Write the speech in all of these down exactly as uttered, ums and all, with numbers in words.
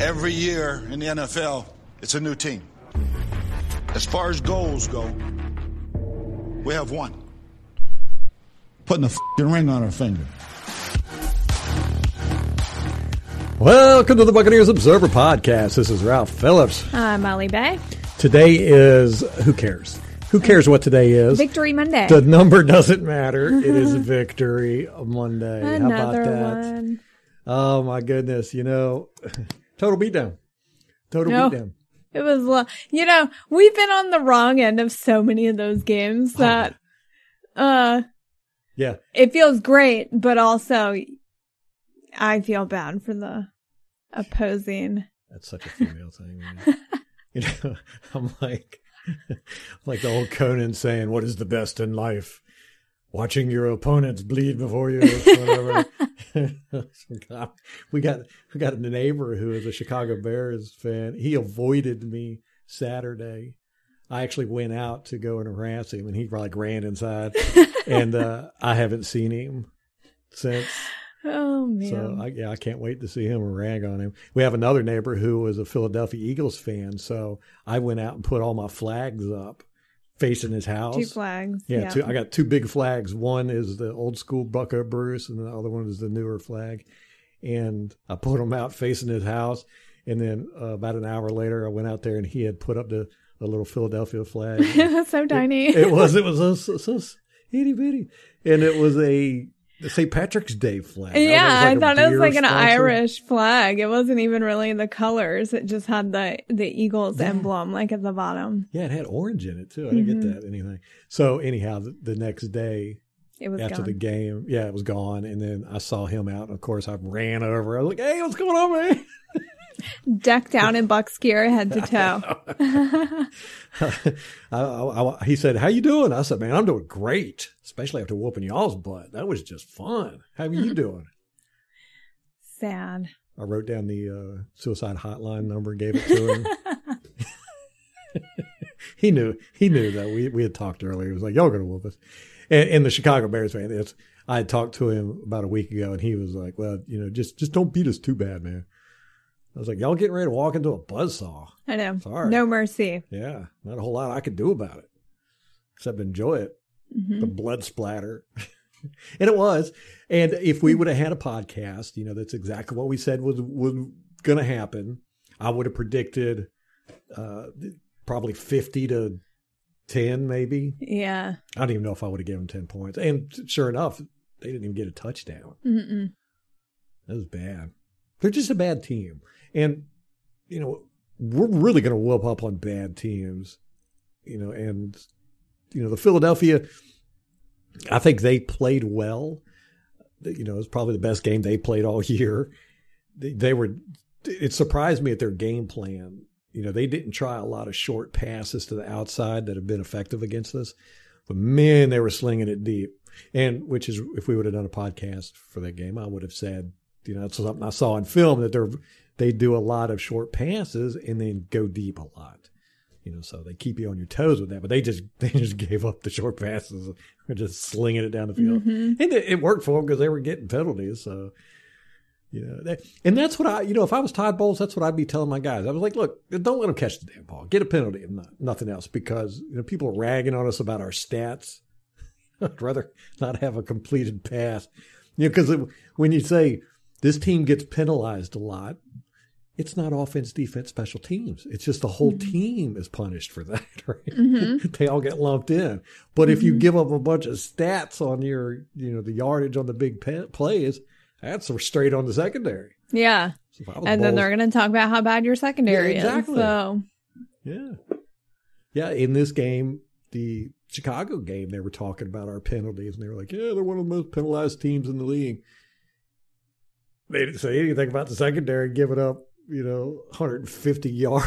Every year in the N F L, it's a new team. As far as goals go, we have one. Putting a f***ing ring on our finger. Welcome to the Buccaneers Observer Podcast. This is Ralph Phillips. I'm Molly Bay. Today is, who cares? Who cares what today is? Victory Monday. The number doesn't matter. It is Victory Monday. Another How about that? One. Oh, my goodness. You know, total beatdown. Total no. beatdown. It was, lo- you know, we've been on the wrong end of so many of those games that, oh, uh, yeah, it feels great, but also I feel bad for the opposing. That's such a female thing, man. You know, I'm like, like the old Conan saying, "What is the best in life? Watching your opponents bleed before you," whatever. we got we got a neighbor who is a Chicago Bears fan. He avoided me Saturday. I actually went out to go and harass him, and he like ran inside. and uh, I haven't seen him since. Oh man! So I, yeah, I can't wait to see him and rag on him. We have another neighbor who is a Philadelphia Eagles fan, so I went out and put all my flags up. Facing his house. Two flags. Yeah, yeah. Two, I got two big flags. One is the old school Bucca Bruce, and the other one is the newer flag. And I put them out facing his house. And then uh, about an hour later, I went out there, and he had put up the, the little Philadelphia flag. It was so tiny. It, it was. It was so, so, so itty bitty. And it was a Saint Patrick's Day flag. Yeah, I, like I thought it was like sponsor. An Irish flag. It wasn't even really the colors. It just had the, the Eagles yeah. emblem like at the bottom. Yeah, it had orange in it too. I didn't mm-hmm. get that anything. So anyhow, the, the next day it was after gone. the game, yeah, it was gone. And then I saw him out. And of course, I ran over. I was like, "Hey, what's going on, man?" Decked out in Bucks gear, head to toe. I, I, I, he said, "How you doing?" I said, "Man, I'm doing great, especially after whooping y'all's butt. That was just fun. How are you doing?" Sad. I wrote down the uh, suicide hotline number, gave it to him. he knew. He knew that we we had talked earlier. He was like, "Y'all gonna whoop us." And, and the Chicago Bears fan, it's, I had talked to him about a week ago, and he was like, "Well, you know, just just don't beat us too bad, man." I was like, y'all getting ready to walk into a buzzsaw. I know. Sorry. No mercy. Yeah. Not a whole lot I could do about it. Except enjoy it. Mm-hmm. The blood splatter. And it was. And if we would have had a podcast, you know, that's exactly what we said was, was going to happen. I would have predicted uh, probably fifty to ten, maybe. Yeah. I don't even know if I would have given them ten points. And sure enough, they didn't even get a touchdown. Mm-mm. That was bad. They're just a bad team. And, you know, we're really going to whoop up on bad teams, you know, and, you know, the Philadelphia, I think they played well. You know, it was probably the best game they played all year. They, they were, it surprised me at their game plan. You know, they didn't try a lot of short passes to the outside that have been effective against us, but man, they were slinging it deep. And which is, if we would have done a podcast for that game, I would have said, you know, that's something I saw in film, that they're, they do a lot of short passes and then go deep a lot. You know, so they keep you on your toes with that. But they just they just gave up the short passes and just slinging it down the field. Mm-hmm. And it, it worked for them because they were getting penalties. So, you know, they, and that's what I, you know, if I was Todd Bowles, that's what I'd be telling my guys. I was like, look, don't let them catch the damn ball. Get a penalty and not, nothing else, because, you know, people are ragging on us about our stats. I'd rather not have a completed pass. You know, because when you say, this team gets penalized a lot, it's not offense, defense, special teams. It's just the whole mm-hmm. team is punished for that, right? Mm-hmm. They all get lumped in. But mm-hmm. if you give up a bunch of stats on your, you know, the yardage on the big pe- plays, that's straight on the secondary. Yeah. So and Bowles, then they're going to talk about how bad your secondary yeah, exactly. is. So. Yeah. Yeah. In this game, the Chicago game, they were talking about our penalties, and they were like, yeah, they're one of the most penalized teams in the league. They didn't say anything about the secondary giving up, you know, one hundred fifty yards.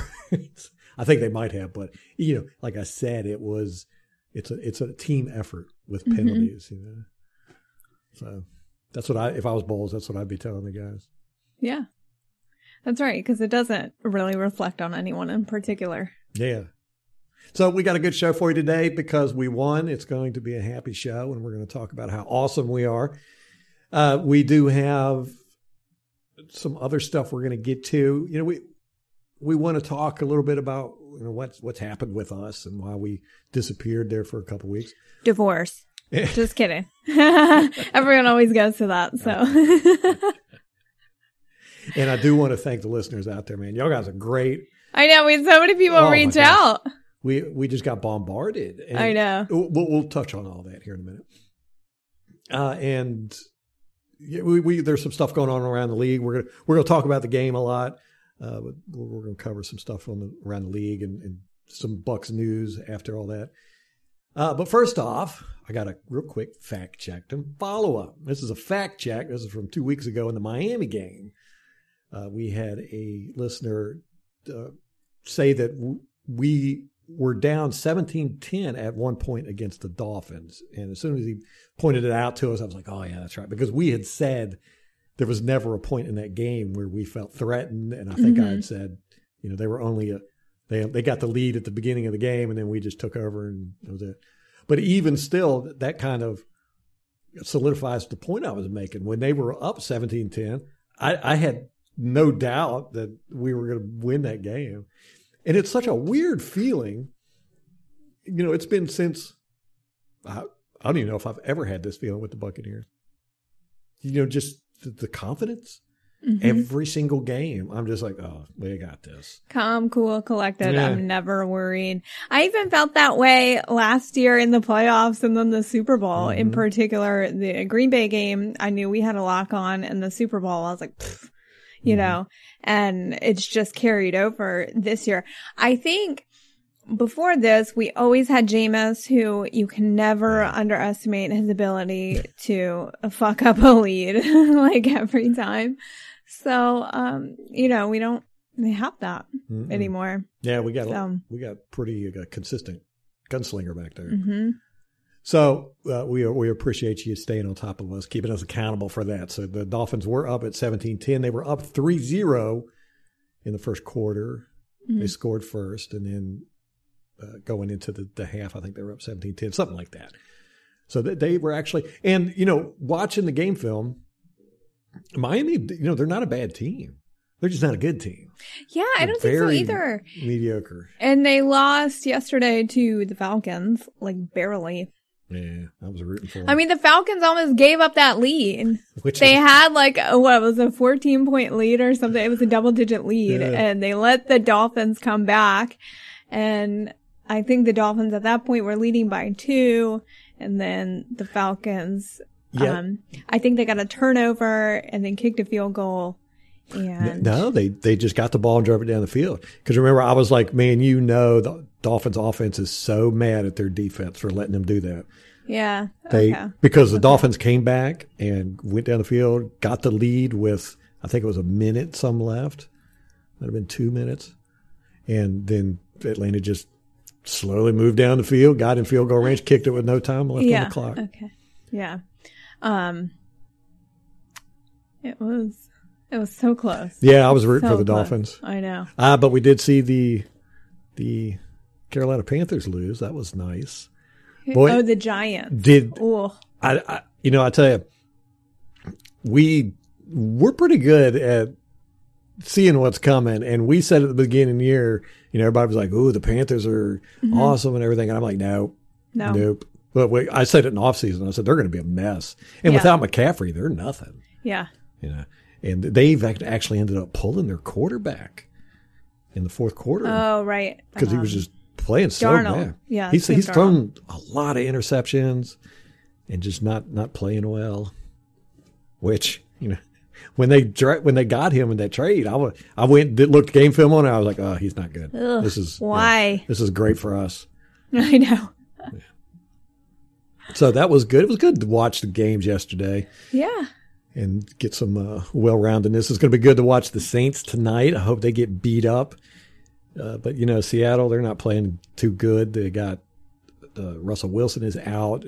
I think they might have, but, you know, like I said, it was, it's a, it's a team effort with penalties, mm-hmm. you know. So that's what I, if I was Bowles, that's what I'd be telling the guys. Yeah, that's right. Because it doesn't really reflect on anyone in particular. Yeah. So we got a good show for you today because we won. It's going to be a happy show, and we're going to talk about how awesome we are. Uh, we do have some other stuff we're going to get to. You know, we we want to talk a little bit about, you know, what's what's happened with us and why we disappeared there for a couple weeks. Divorce. Just kidding. Everyone always goes to that. So. And I do want to thank the listeners out there, man. Y'all guys are great. I know. We had so many people oh, reach out. We we just got bombarded. And I know. We'll, we'll touch on all that here in a minute. Uh, and we, we there's some stuff going on around the league. We're gonna we're gonna talk about the game a lot. Uh, but we're gonna cover some stuff on the, around the league and, and some Bucks news after all that. Uh, but first off, I got a real quick fact check and follow up. This is a fact check. This is from two weeks ago in the Miami game. Uh, we had a listener uh, say that w- we were down seventeen ten at one point against the Dolphins. And as soon as he pointed it out to us, I was like, oh, yeah, that's right. Because we had said there was never a point in that game where we felt threatened. And I think mm-hmm. I had said, you know, they were only a, they they got the lead at the beginning of the game, and then we just took over, and that was it. But even still, that kind of solidifies the point I was making. When they were up seventeen ten, I, I had no doubt that we were going to win that game. And it's such a weird feeling. You know, it's been since, I, I don't even know if I've ever had this feeling with the Buccaneers. You know, just the, the confidence. Mm-hmm. Every single game, I'm just like, oh, they got this. Calm, cool, collected. Yeah. I'm never worried. I even felt that way last year in the playoffs and then the Super Bowl. Mm-hmm. In particular, the Green Bay game, I knew we had a lock on, and the Super Bowl, I was like, pfft. You know, and it's just carried over this year. I think before this, we always had Jameis, who you can never underestimate his ability to fuck up a lead, like every time. So, um, you know, we don't they have that Mm-mm. anymore. Yeah, we got so. we got pretty uh, consistent gunslinger back there. Mm-hmm. So uh, we we appreciate you staying on top of us, keeping us accountable for that. So the Dolphins were up at seventeen ten. They were up three zero in the first quarter. Mm-hmm. They scored first, and then uh, going into the, the half, I think they were up seventeen ten, something like that. So they, they were actually – and, you know, watching the game film, Miami, you know, they're not a bad team. They're just not a good team. Yeah, They're I don't think so either. Mediocre. And they lost yesterday to the Falcons, like barely. Yeah, I was rooting for them. I mean, the Falcons almost gave up that lead. Which they is- had like, what was it, a fourteen-point lead or something? It was a double-digit lead, yeah. And they let the Dolphins come back. And I think the Dolphins at that point were leading by two, and then the Falcons, yep. um, I think they got a turnover and then kicked a field goal. And no, they, they just got the ball and drove it down the field. Because remember, I was like, man, you know, the Dolphins offense is so mad at their defense for letting them do that. Yeah. They okay. Because the okay. Dolphins came back and went down the field, got the lead with, I think it was a minute some left. Might have been two minutes. And then Atlanta just slowly moved down the field, got in field goal range, kicked it with no time left yeah. on the clock. Okay. Yeah. Um, it was... It was so close. Yeah, I was rooting so for the close. Dolphins. I know. Uh, but we did see the the Carolina Panthers lose. That was nice. Boy, oh, the Giants. Did oh. I, I? You know, I tell you, we we're pretty good at seeing what's coming. And we said at the beginning of the year, you know, everybody was like, "Ooh, the Panthers are mm-hmm. awesome" and everything. And I'm like, "No, no, nope." But we, I said it in off season. I said they're going to be a mess. And yeah. without McCaffrey, they're nothing. Yeah. You know. And they've actually ended up pulling their quarterback in the fourth quarter. Oh, right. Because um, he was just playing so Darnold. bad. Yeah, he's he's Darnold. thrown a lot of interceptions and just not, not playing well. Which, you know, when they when they got him in that trade, I, w- I went and looked game film on it. I was like, oh, he's not good. Ugh, this is why you know, this is great for us. I know. Yeah. So that was good. It was good to watch the games yesterday. Yeah. And get some uh, well-roundedness. It's going to be good to watch the Saints tonight. I hope they get beat up. Uh, but, you know, Seattle, they're not playing too good. They got uh, Russell Wilson is out.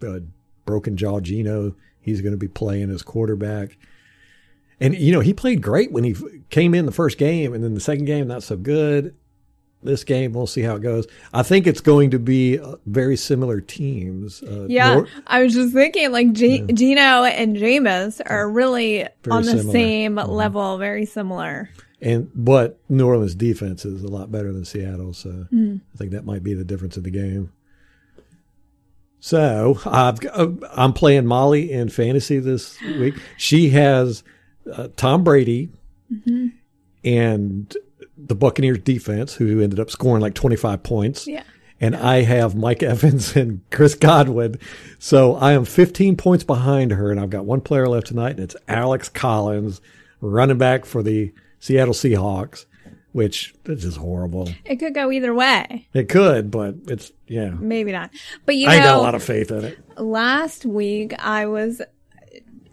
Uh, broken jaw Geno, he's going to be playing as quarterback. And, you know, he played great when he came in the first game. And then the second game, not so good. this game, we'll see how it goes. I think it's going to be very similar teams. Uh, yeah, North, I was just thinking like G- yeah. Geno and Jameis are really very on the similar. same mm-hmm. level, very similar. And but New Orleans' defense is a lot better than Seattle, so mm. I think that might be the difference in the game. So I've I'm playing Molly in fantasy this week. She has uh, Tom Brady mm-hmm. and the Buccaneers defense, who ended up scoring like twenty-five points. Yeah. And yeah. I have Mike Evans and Chris Godwin. So I am fifteen points behind her, and I've got one player left tonight, and it's Alex Collins, running back for the Seattle Seahawks, which is just horrible. It could go either way. It could, but it's, yeah. Maybe not. But you I know, got a lot of faith in it. Last week, I was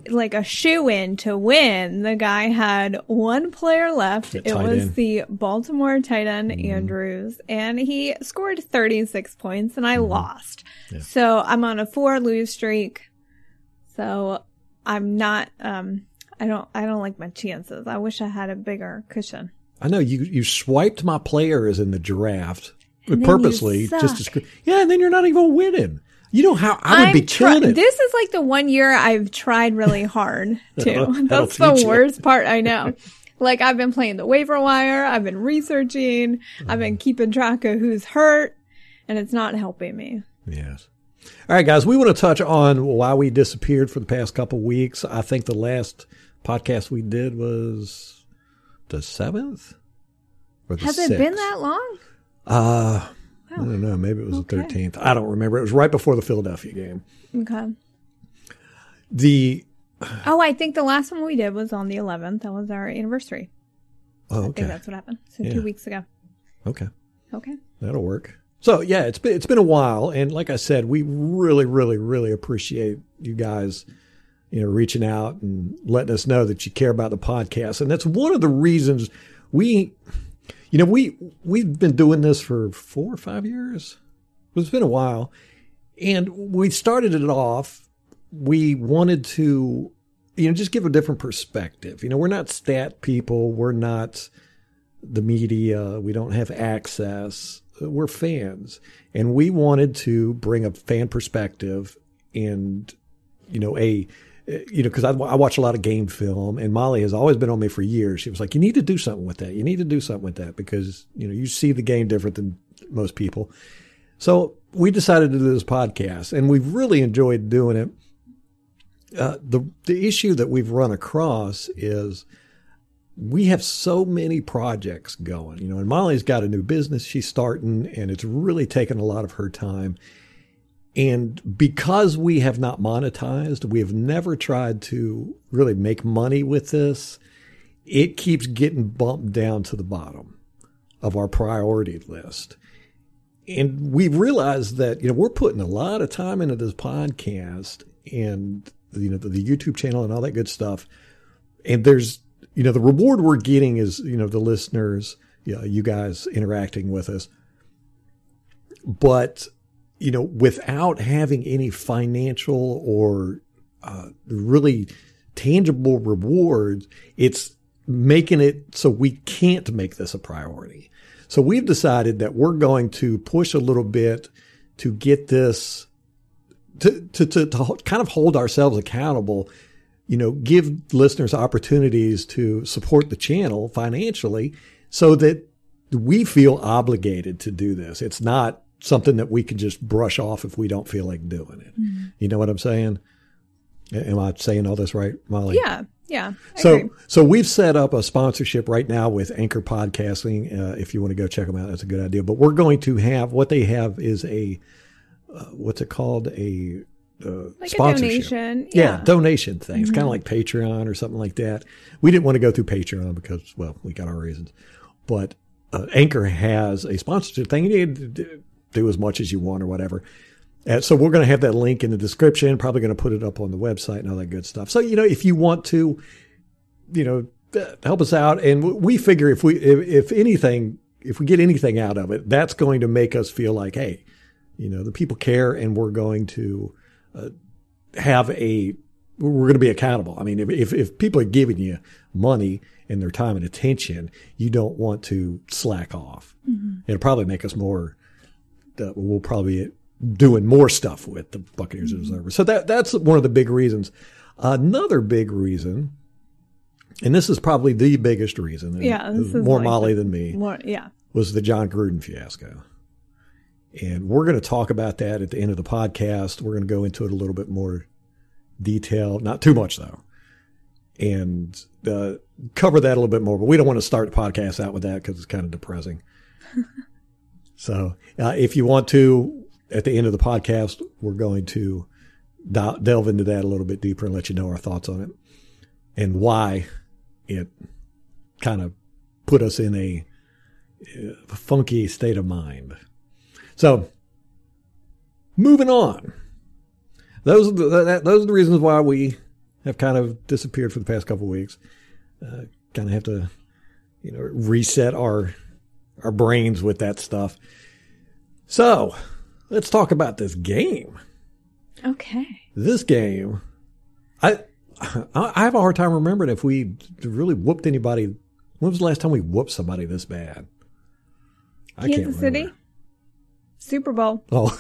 like a shoe-in to win. The guy had one player left. It was end. the Baltimore tight end, mm-hmm. Andrews, and he scored thirty-six points, and I mm-hmm. lost. Yeah. So I'm on a four-lose streak. So I'm not um, – I don't I don't like my chances. I wish I had a bigger cushion. I know. You, you swiped my players in the draft purposely. just to, Yeah, and then you're not even winning. You know how I would I'm be killing tr- it. This is like the one year I've tried really hard, too. That's the worst you. part I know. Like, I've been playing the waiver wire. I've been researching. Mm-hmm. I've been keeping track of who's hurt. And it's not helping me. Yes. All right, guys. We want to touch on why we disappeared for the past couple of weeks. I think the last podcast we did was the seventh or the Has sixth. It been that long? Uh... I don't know. Maybe it was okay. the thirteenth. I don't remember. It was right before the Philadelphia game. Okay. The Oh, I think the last one we did was on the eleventh. That was our anniversary. Oh, okay. I think that's what happened. So yeah. two weeks ago. Okay. Okay. That'll work. So, yeah, it's been, it's been a while. And like I said, we really, really, really appreciate you guys, you know, reaching out and letting us know that you care about the podcast. And that's one of the reasons we... You know, we, we've been doing this for four or five years. It's been a while. And we started it off, we wanted to, you know, just give a different perspective. You know, we're not stat people. We're not the media. We don't have access. We're fans. And we wanted to bring a fan perspective and, you know, a... You know, because I, I watch a lot of game film, and Molly has always been on me for years. She was like, you need to do something with that. You need to do something with that because, you know, you see the game different than most people. So we decided to do this podcast, and we've really enjoyed doing it. Uh, the the issue that we've run across is we have so many projects going. You know, and Molly's got a new business she's starting, and it's really taken a lot of her time. And because we have not monetized, we have never tried to really make money with this, it keeps getting bumped down to the bottom of our priority list. And we realize that, you know, we're putting a lot of time into this podcast and, you know, the, the YouTube channel and all that good stuff. And there's, you know, the reward we're getting is, you know, the listeners, you know, you guys interacting with us. But... You know, without having any financial or uh, really tangible rewards, it's making it so we can't make this a priority. So we've decided that we're going to push a little bit to get this, to, to, to, to kind of hold ourselves accountable, you know, give listeners opportunities to support the channel financially so that we feel obligated to do this. It's not something that we can just brush off if we don't feel like doing it. Mm-hmm. You know what I'm saying? Am I saying all this right, Molly? Yeah, yeah. I so, agree. so we've set up a sponsorship right now with Anchor Podcasting. Uh, if you want to go check them out, that's a good idea. But we're going to have what they have is a uh, what's it called a uh, like sponsorship. A donation, yeah. yeah, donation thing. Mm-hmm. It's kind of like Patreon or something like that. We didn't want to go through Patreon because, well, we got our reasons. But uh, Anchor has a sponsorship thing. You need to do as much as you want or whatever. And so we're going to have that link in the description, probably going to put it up on the website and all that good stuff. So, you know, if you want to, you know, help us out, and we figure if we, if, if anything, if we get anything out of it, that's going to make us feel like, hey, you know, the people care, and we're going to uh, have a we're going to be accountable. I mean, if, if if people are giving you money and their time and attention, you don't want to slack off. Mm-hmm. It'll probably make us more. Uh, we'll probably be doing more stuff with the Buccaneers mm-hmm. Observer. So that that's one of the big reasons. Another big reason, and this is probably the biggest reason. Yeah, this is more like Molly the, than me. More, yeah, was the John Gruden fiasco. And we're going to talk about that at the end of the podcast. We're going to go into it a little bit more detail, not too much though, and uh, cover that a little bit more. But we don't want to start the podcast out with that because it's kind of depressing. So uh, if you want to, at the end of the podcast, we're going to do- delve into that a little bit deeper and let you know our thoughts on it and why it kind of put us in a uh, funky state of mind. So, moving on. Those are the, those are the reasons why we have kind of disappeared for the past couple of weeks. Uh, kind of have to, you know, reset our our brains with that stuff. So, let's talk about this game. Okay. This game, I I have a hard time remembering if we really whooped anybody. When was the last time we whooped somebody this bad? I Kansas can't remember. City? Super Bowl. Oh.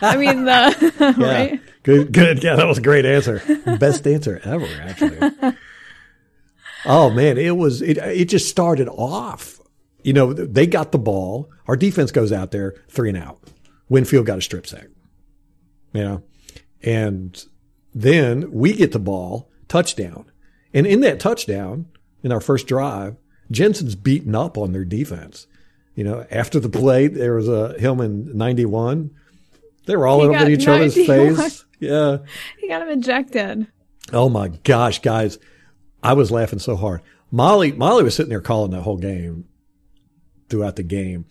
I mean, the, yeah. Right? Good, good. Yeah, that was a great answer. Best answer ever, actually. Oh, man, it was, it, it just started off. You know, they got the ball. Our defense goes out there, three and out. Winfield got a strip sack. You know? And then we get the ball, touchdown. And in that touchdown, in our first drive, Jensen's beaten up on their defense. You know, after the play, there was a him in ninety-one. They were all over each other's face. Yeah. He got him ejected. Oh, my gosh, guys. I was laughing so hard. Molly Molly was sitting there calling that whole game throughout the game.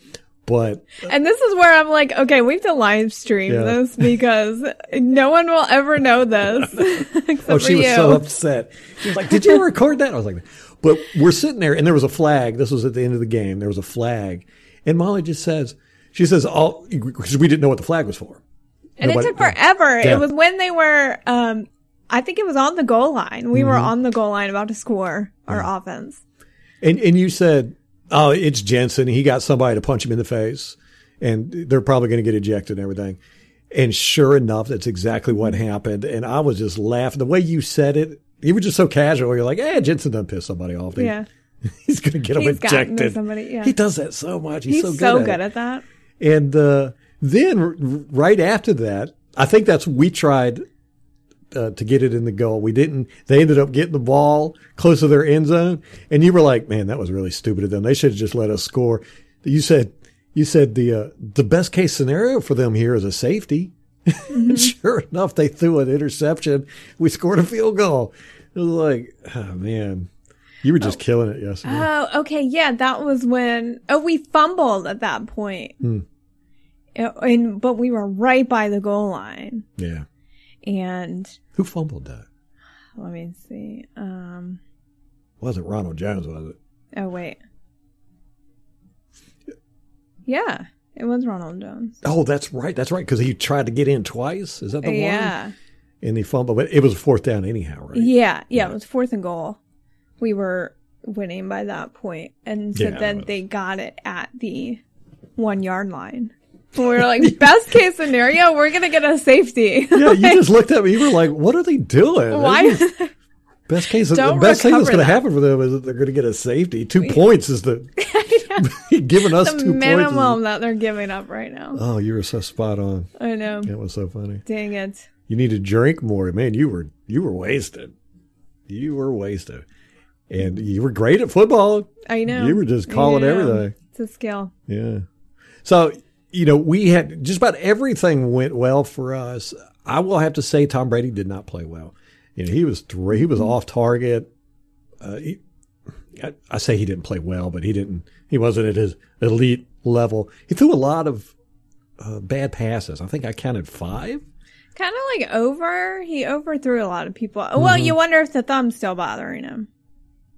But and this is where I'm like, okay, we have to live stream yeah. this because no one will ever know this except oh, she for you. Was so upset. She was like, did you record that? I was like, but we're sitting there, and there was a flag. This was at the end of the game. There was a flag. And Molly just says, she says, all because we didn't know what the flag was for. And Nobody, it took forever. Yeah. It was when they were, um, I think it was on the goal line. We mm-hmm. were on the goal line about to score our yeah. offense. And and you said, oh, it's Jensen. He got somebody to punch him in the face, and they're probably going to get ejected and everything. And sure enough, that's exactly what happened. And I was just laughing. The way you said it, you were just so casual. You're like, "Hey, Jensen done pissed somebody off. He, yeah, he's gonna get him he's ejected." Somebody, yeah. He does that so much. He's, he's so good, so at, good at that. And uh, then r- right after that, I think that's we tried uh, to get it in the goal. We didn't. They ended up getting the ball close to their end zone, and you were like, "Man, that was really stupid of them. They should have just let us score." You said, "You said the uh, the best case scenario for them here is a safety." Mm-hmm. Sure enough, they threw an interception. We scored a field goal. It was like, oh, man, you were just oh. killing it yesterday. Oh, okay. Yeah, that was when – oh, we fumbled at that point. Mm. It, and But we were right by the goal line. Yeah. And – who fumbled that? Let me see. Um, wasn't Ronald Jones, was it? Oh, wait. Yeah. It was Ronald Jones. Oh, that's right. That's right. Because he tried to get in twice. Is that the yeah. one? Yeah. And he fumbled. But it was a fourth down anyhow, right? Yeah. Yeah. Right. It was fourth and goal. We were winning by that point. And so yeah, then they got it at the one yard line. And we were like, best case scenario, we're going to get a safety. Yeah. Like, you just looked at me. You were like, what are they doing? Why? Best case. The best thing that's going to happen for them is that they're going to get a safety. Two we, points is the. Giving us the two points. The minimum that they're giving up right now. Oh, you were so spot on. I know. That was so funny. Dang it. You need to drink more. Man, you were you were wasted. You were wasted. And you were great at football. I know. You were just calling yeah. everything. It's a skill. Yeah. So, you know, we had just about everything went well for us. I will have to say Tom Brady did not play well. You know, he was th- he was off target. Uh, he, I, I say he didn't play well, but he didn't. He wasn't at his elite level. He threw a lot of uh, bad passes. I think I counted five. Kind of like over. He overthrew a lot of people. Mm-hmm. Well, you wonder if the thumb's still bothering him.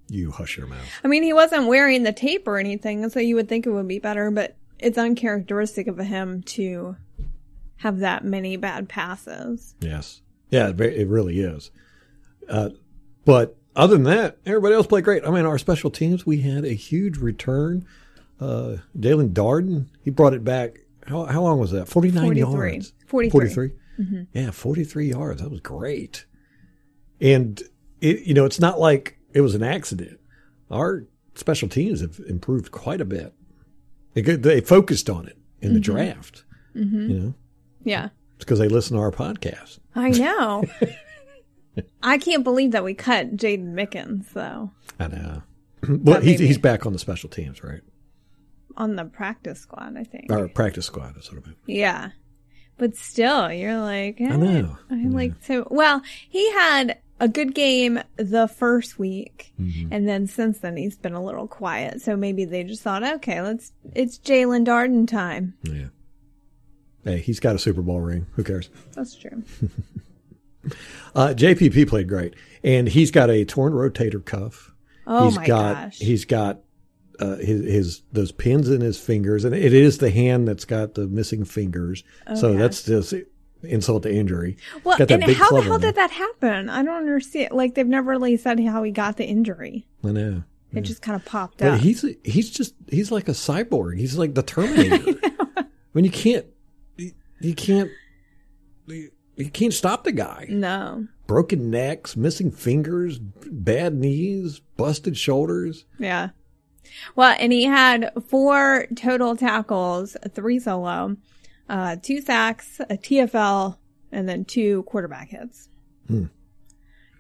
You hush your mouth. I mean, he wasn't wearing the tape or anything, so you would think it would be better, but it's uncharacteristic of him to have that many bad passes. Yes. Yeah, it really is. Uh, but other than that, everybody else played great. I mean, our special teams, we had a huge return. Uh, Jaelon Darden, he brought it back. How, how long was that? forty-nine forty-three. Yards. forty-three. forty-three? Mm-hmm. Yeah, forty-three yards. That was great. And, it, you know, it's not like it was an accident. Our special teams have improved quite a bit. They, they focused on it in the mm-hmm. draft, mm-hmm. you know. Yeah. It's because they listen to our podcast. I know. I can't believe that we cut Jaden Mickens, though. I know. Well, he's, he's back on the special teams, right? On the practice squad, I think. Or practice squad, that's what I meant. Yeah. But still, you're like, hey, I know. I'm like, so, well, he had a good game the first week. Mm-hmm. And then since then, he's been a little quiet. So maybe they just thought, okay, let's, it's Jaelon Darden time. Yeah. Hey, he's got a Super Bowl ring. Who cares? That's true. uh, J P P played great. And he's got a torn rotator cuff. Oh, he's my got, gosh. He's got uh, his, his those pins in his fingers. And it is the hand that's got the missing fingers. Oh, so gosh. That's just insult to injury. Well, and how the hell did that happen? I don't understand. Like, they've never really said how he got the injury. I know. It yeah. just kind of popped but up. He's, he's just, he's like a cyborg. He's like the Terminator. I mean, you can't. You can't, you can't stop the guy. No. Broken necks, missing fingers, bad knees, busted shoulders. Yeah. Well, and he had four total tackles, three solo, uh, two sacks, a T F L, and then two quarterback hits. Hmm.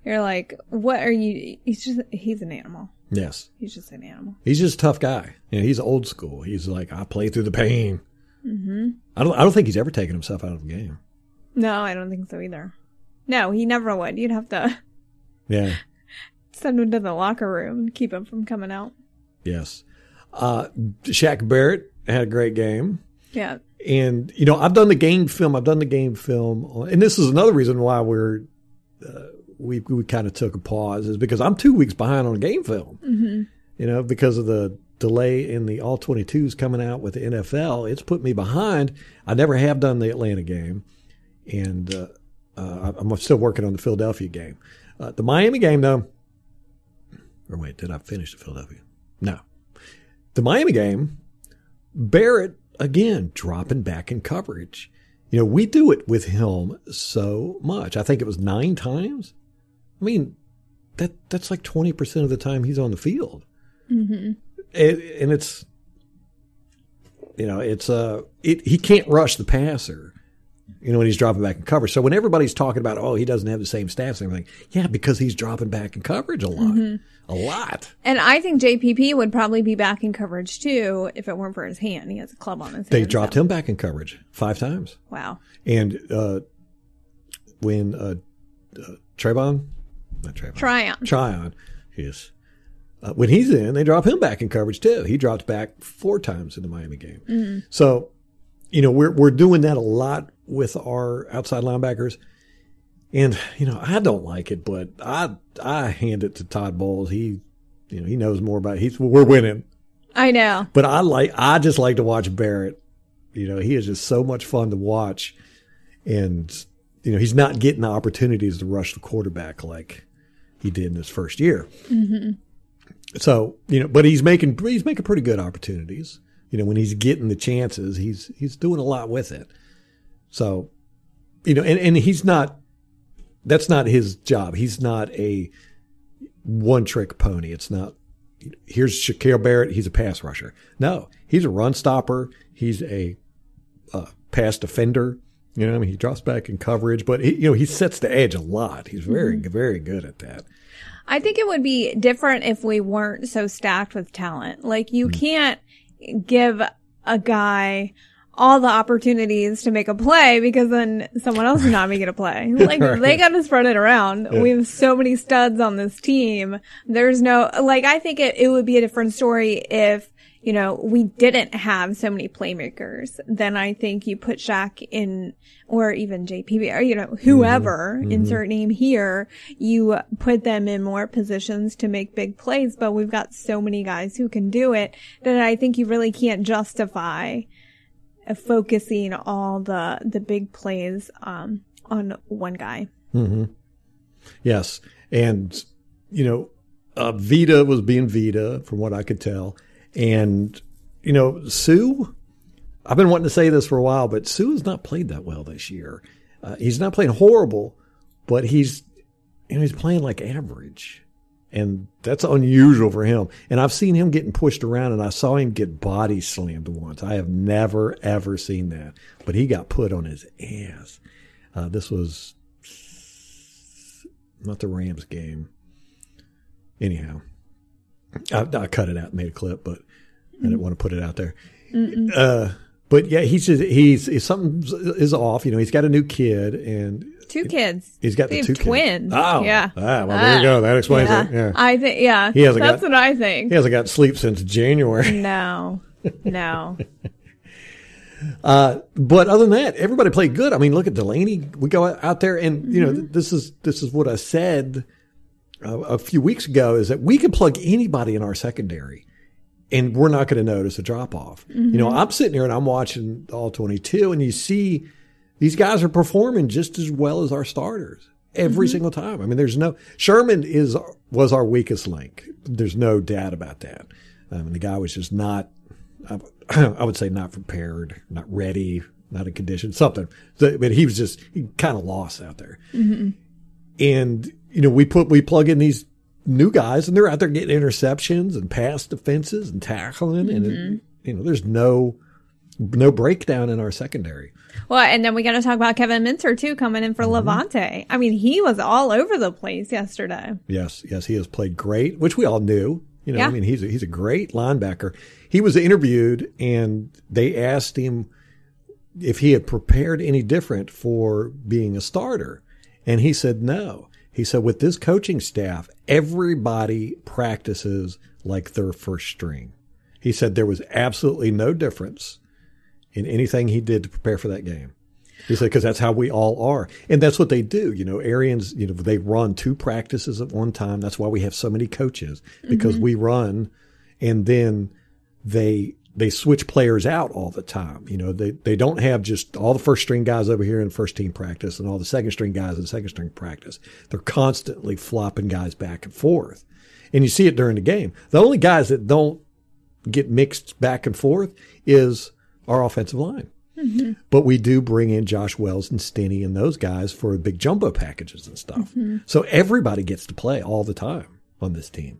You're like, what are you? He's just, he's an animal. Yes. He's just an animal. He's just a tough guy. You know, he's old school. He's like, I play through the pain. Mm-hmm. I don't. I don't think he's ever taken himself out of a game. No, I don't think so either. No, he never would. You'd have to, yeah, send him to the locker room and keep him from coming out. Yes, uh, Shaq Barrett had a great game. Yeah, and you know I've done the game film. I've done the game film, and this is another reason why we're uh, we we kind of took a pause is because I'm two weeks behind on a game film. Mm-hmm. You know, because of the delay in the all twenty-twos coming out with the N F L, it's put me behind. I never have done the Atlanta game, and uh, uh, I'm still working on the Philadelphia game. Uh, the Miami game, though, or wait, did I finish the Philadelphia? No. The Miami game, Barrett, again, dropping back in coverage. You know, we do it with him so much. I think it was nine times. I mean, that that's like twenty percent of the time he's on the field. Mm-hmm. It, and it's, you know, it's uh, it, he can't rush the passer, you know, when he's dropping back in coverage. So when everybody's talking about, oh, he doesn't have the same stats and everything, yeah, because he's dropping back in coverage a lot, mm-hmm. a lot. And I think J P P would probably be back in coverage too if it weren't for his hand. He has a club on his hand. They dropped him back in coverage five times. Wow. And uh, when uh, uh, Trayvon, not Trayvon, Tryon, Tryon, yes. Uh, when he's in, they drop him back in coverage too. He dropped back four times in the Miami game. Mm-hmm. So, you know, we're we're doing that a lot with our outside linebackers. And, you know, I don't like it, but I I hand it to Todd Bowles. He, you know, he knows more about it. He's we're winning. I know. But I like I just like to watch Barrett. You know, he is just so much fun to watch. And, you know, he's not getting the opportunities to rush the quarterback like he did in his first year. Mm-hmm. So, you know, but he's making he's making pretty good opportunities. You know, when he's getting the chances, he's he's doing a lot with it. So, you know, and, and he's not, that's not his job. He's not a one-trick pony. It's not, here's Shakir Barrett, he's a pass rusher. No, he's a run stopper. He's a uh, pass defender. You know, I mean, he drops back in coverage, but, he, you know, he sets the edge a lot. He's very, mm-hmm. very good at that. I think it would be different if we weren't so stacked with talent. Like, you can't give a guy all the opportunities to make a play because then someone else is not making a play. Like, right. They got to spread it around. Yeah. We have so many studs on this team. There's no, like, I think it, it would be a different story if, you know, we didn't have so many playmakers. Then I think you put Shaq in, or even J P B, or, you know, whoever, mm-hmm. insert name here, you put them in more positions to make big plays. But we've got so many guys who can do it that I think you really can't justify of focusing all the the big plays um, on one guy. Mm-hmm. Yes. And, you know, uh, Vita was being Vita from what I could tell. And, you know, Sue, I've been wanting to say this for a while, but Sue has not played that well this year. Uh, he's not playing horrible, but he's, you know, he's playing like average. And that's unusual for him. And I've seen him getting pushed around, and I saw him get body slammed once. I have never, ever seen that. But he got put on his ass. Uh, this was not the Rams game. Anyhow, I, I cut it out and made a clip, but I didn't want to put it out there. Uh, but, yeah, he's, he's he's something is off. You know, he's got a new kid. and Two kids. He's got they the two twins. Kids. Oh. Yeah. Ah, well, there you go. That explains yeah. it. Yeah. I think, yeah. He hasn't That's got, what I think. He hasn't got sleep since January. No. No. Uh, but other than that, everybody played good. I mean, look at Delaney. We go out there and, you know, mm-hmm. this is this is what I said a, a few weeks ago, is that we can plug anybody in our secondary and we're not going to notice a drop-off. Mm-hmm. You know, I'm sitting here and I'm watching all twenty-two and you see these guys are performing just as well as our starters every mm-hmm. single time. I mean, there's no – Sherman is was our weakest link. There's no doubt about that. I mean, the guy was just not – I would say not prepared, not ready, not in condition, something. But he was just he kind of lost out there. Mm-hmm. And, you know, we put we plug in these new guys, and they're out there getting interceptions and pass defenses and tackling. Mm-hmm. And, it, you know, there's no no breakdown in our secondary. Well, and then we got to talk about Kevin Minter, too, coming in for mm-hmm. Levante. I mean, he was all over the place yesterday. Yes, yes, he has played great, which we all knew. You know, yeah. I mean, he's a, he's a great linebacker. He was interviewed, and they asked him if he had prepared any different for being a starter. And he said no. He said, with this coaching staff, everybody practices like their first string. He said there was absolutely no difference in anything he did to prepare for that game. He said, because that's how we all are. And that's what they do. You know, Arians, you know, they run two practices at one time. That's why we have so many coaches, because mm-hmm. we run and then they they switch players out all the time. You know, they, they don't have just all the first string guys over here in first team practice and all the second string guys in second string practice. They're constantly flopping guys back and forth. And you see it during the game. The only guys that don't get mixed back and forth is our offensive line. Mm-hmm. But we do bring in Josh Wells and Stinney and those guys for big jumbo packages and stuff. Mm-hmm. So everybody gets to play all the time on this team.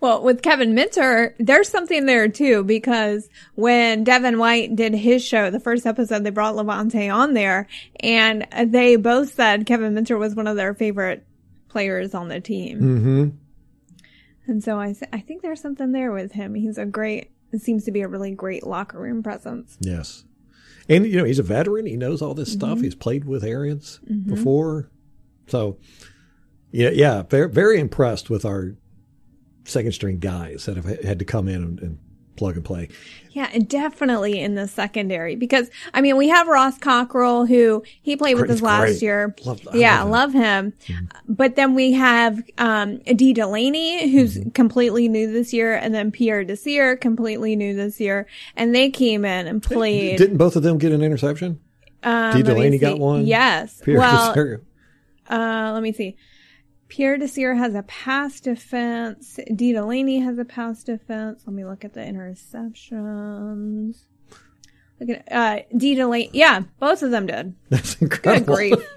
Well, with Kevin Minter, there's something there, too, because when Devin White did his show, the first episode, they brought Levante on there, and they both said Kevin Minter was one of their favorite players on the team. Mm-hmm. And so I, I think there's something there with him. He's a great, seems to be a really great locker room presence. Yes. And, you know, he's a veteran. He knows all this mm-hmm. stuff. He's played with Arians mm-hmm. before. So, yeah, yeah, very, very impressed with our second-string guys that have had to come in and, and plug and play. Yeah, and definitely in the secondary. Because, I mean, we have Ross Cockrell, who he played with he's us great. last year. Love, I yeah, love him. Love him. Mm-hmm. But then we have um, Dee Delaney, who's mm-hmm. completely new this year, and then Pierre Desir, completely new this year. And they came in and played. Didn't both of them get an interception? Um, Dee Delaney got one? Yes. Pierre well, Desir. Uh, let me see. Pierre Desir has a pass defense. Dee Delaney has a pass defense. Let me look at the interceptions. Look at uh, Dee Delaney. Yeah, both of them did. That's incredible. Good grief.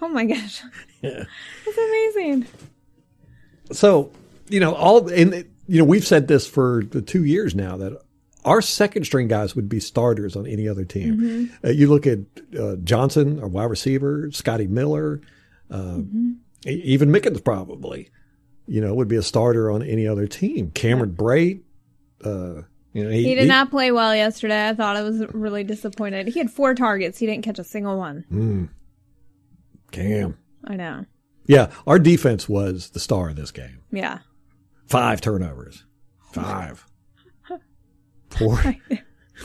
Oh, my gosh. Yeah. That's amazing. So, you know, all and you know, we've said this for the two years now that our second-string guys would be starters on any other team. Mm-hmm. Uh, you look at uh, Johnson, our wide receiver, Scotty Miller, uh, mm-hmm. even Mickens probably, you know, would be a starter on any other team. Cameron Brate, uh, you know, he, he did he, not play well yesterday. I thought I was really disappointed. He had four targets. He didn't catch a single one. Mm. Cam. I know. Yeah, our defense was the star of this game. Yeah. Five turnovers. Five. Poor.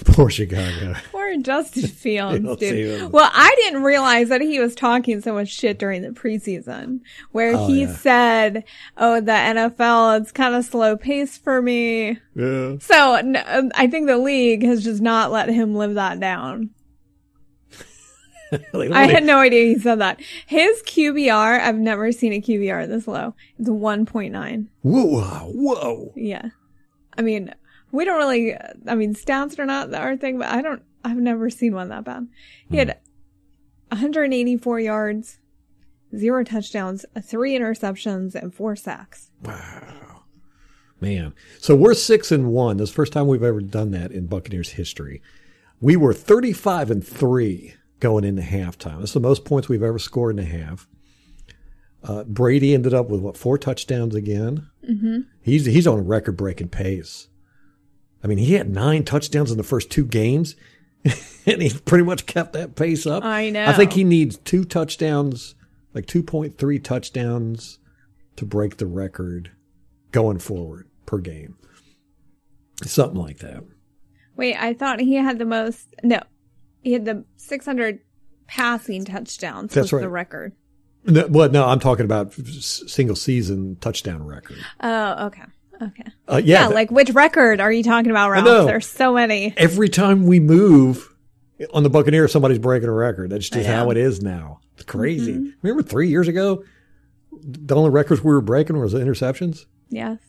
Poor Chicago. Poor Justin Fields, dude. Well, I didn't realize that he was talking so much shit during the preseason where oh, he yeah. said, oh, the N F L, it's kind of slow paced for me. Yeah. So no, I think the league has just not let him live that down. like, I had no idea he said that. His Q B R, I've never seen a Q B R this low. It's one point nine. Whoa, whoa. Yeah. I mean, we don't really, I mean, stats are not our thing, but I don't, I've never seen one that bad. He had one hundred eighty-four yards, zero touchdowns, three interceptions, and four sacks. Wow. Man. So we're six and one. That's the first time we've ever done that in Buccaneers history. We were thirty-five and three going into halftime. That's the most points we've ever scored in a half. Uh, Brady ended up with, what, four touchdowns again? Mm-hmm. He's, he's on a record-breaking pace. I mean, he had nine touchdowns in the first two games, and he's pretty much kept that pace up. I know. I think he needs two touchdowns, like two point three touchdowns to break the record going forward per game. Something like that. Wait, I thought he had the most. No, he had the six hundred passing touchdowns. That's right. The record. No, well, no, I'm talking about single season touchdown record. Oh, okay. Okay. Uh, yeah, yeah that, like which record are you talking about, Ralph? There's so many. Every time we move on the Buccaneers, somebody's breaking a record. That's just how it is now. It's crazy. Mm-hmm. Remember three years ago, the only records we were breaking was the interceptions? Yes.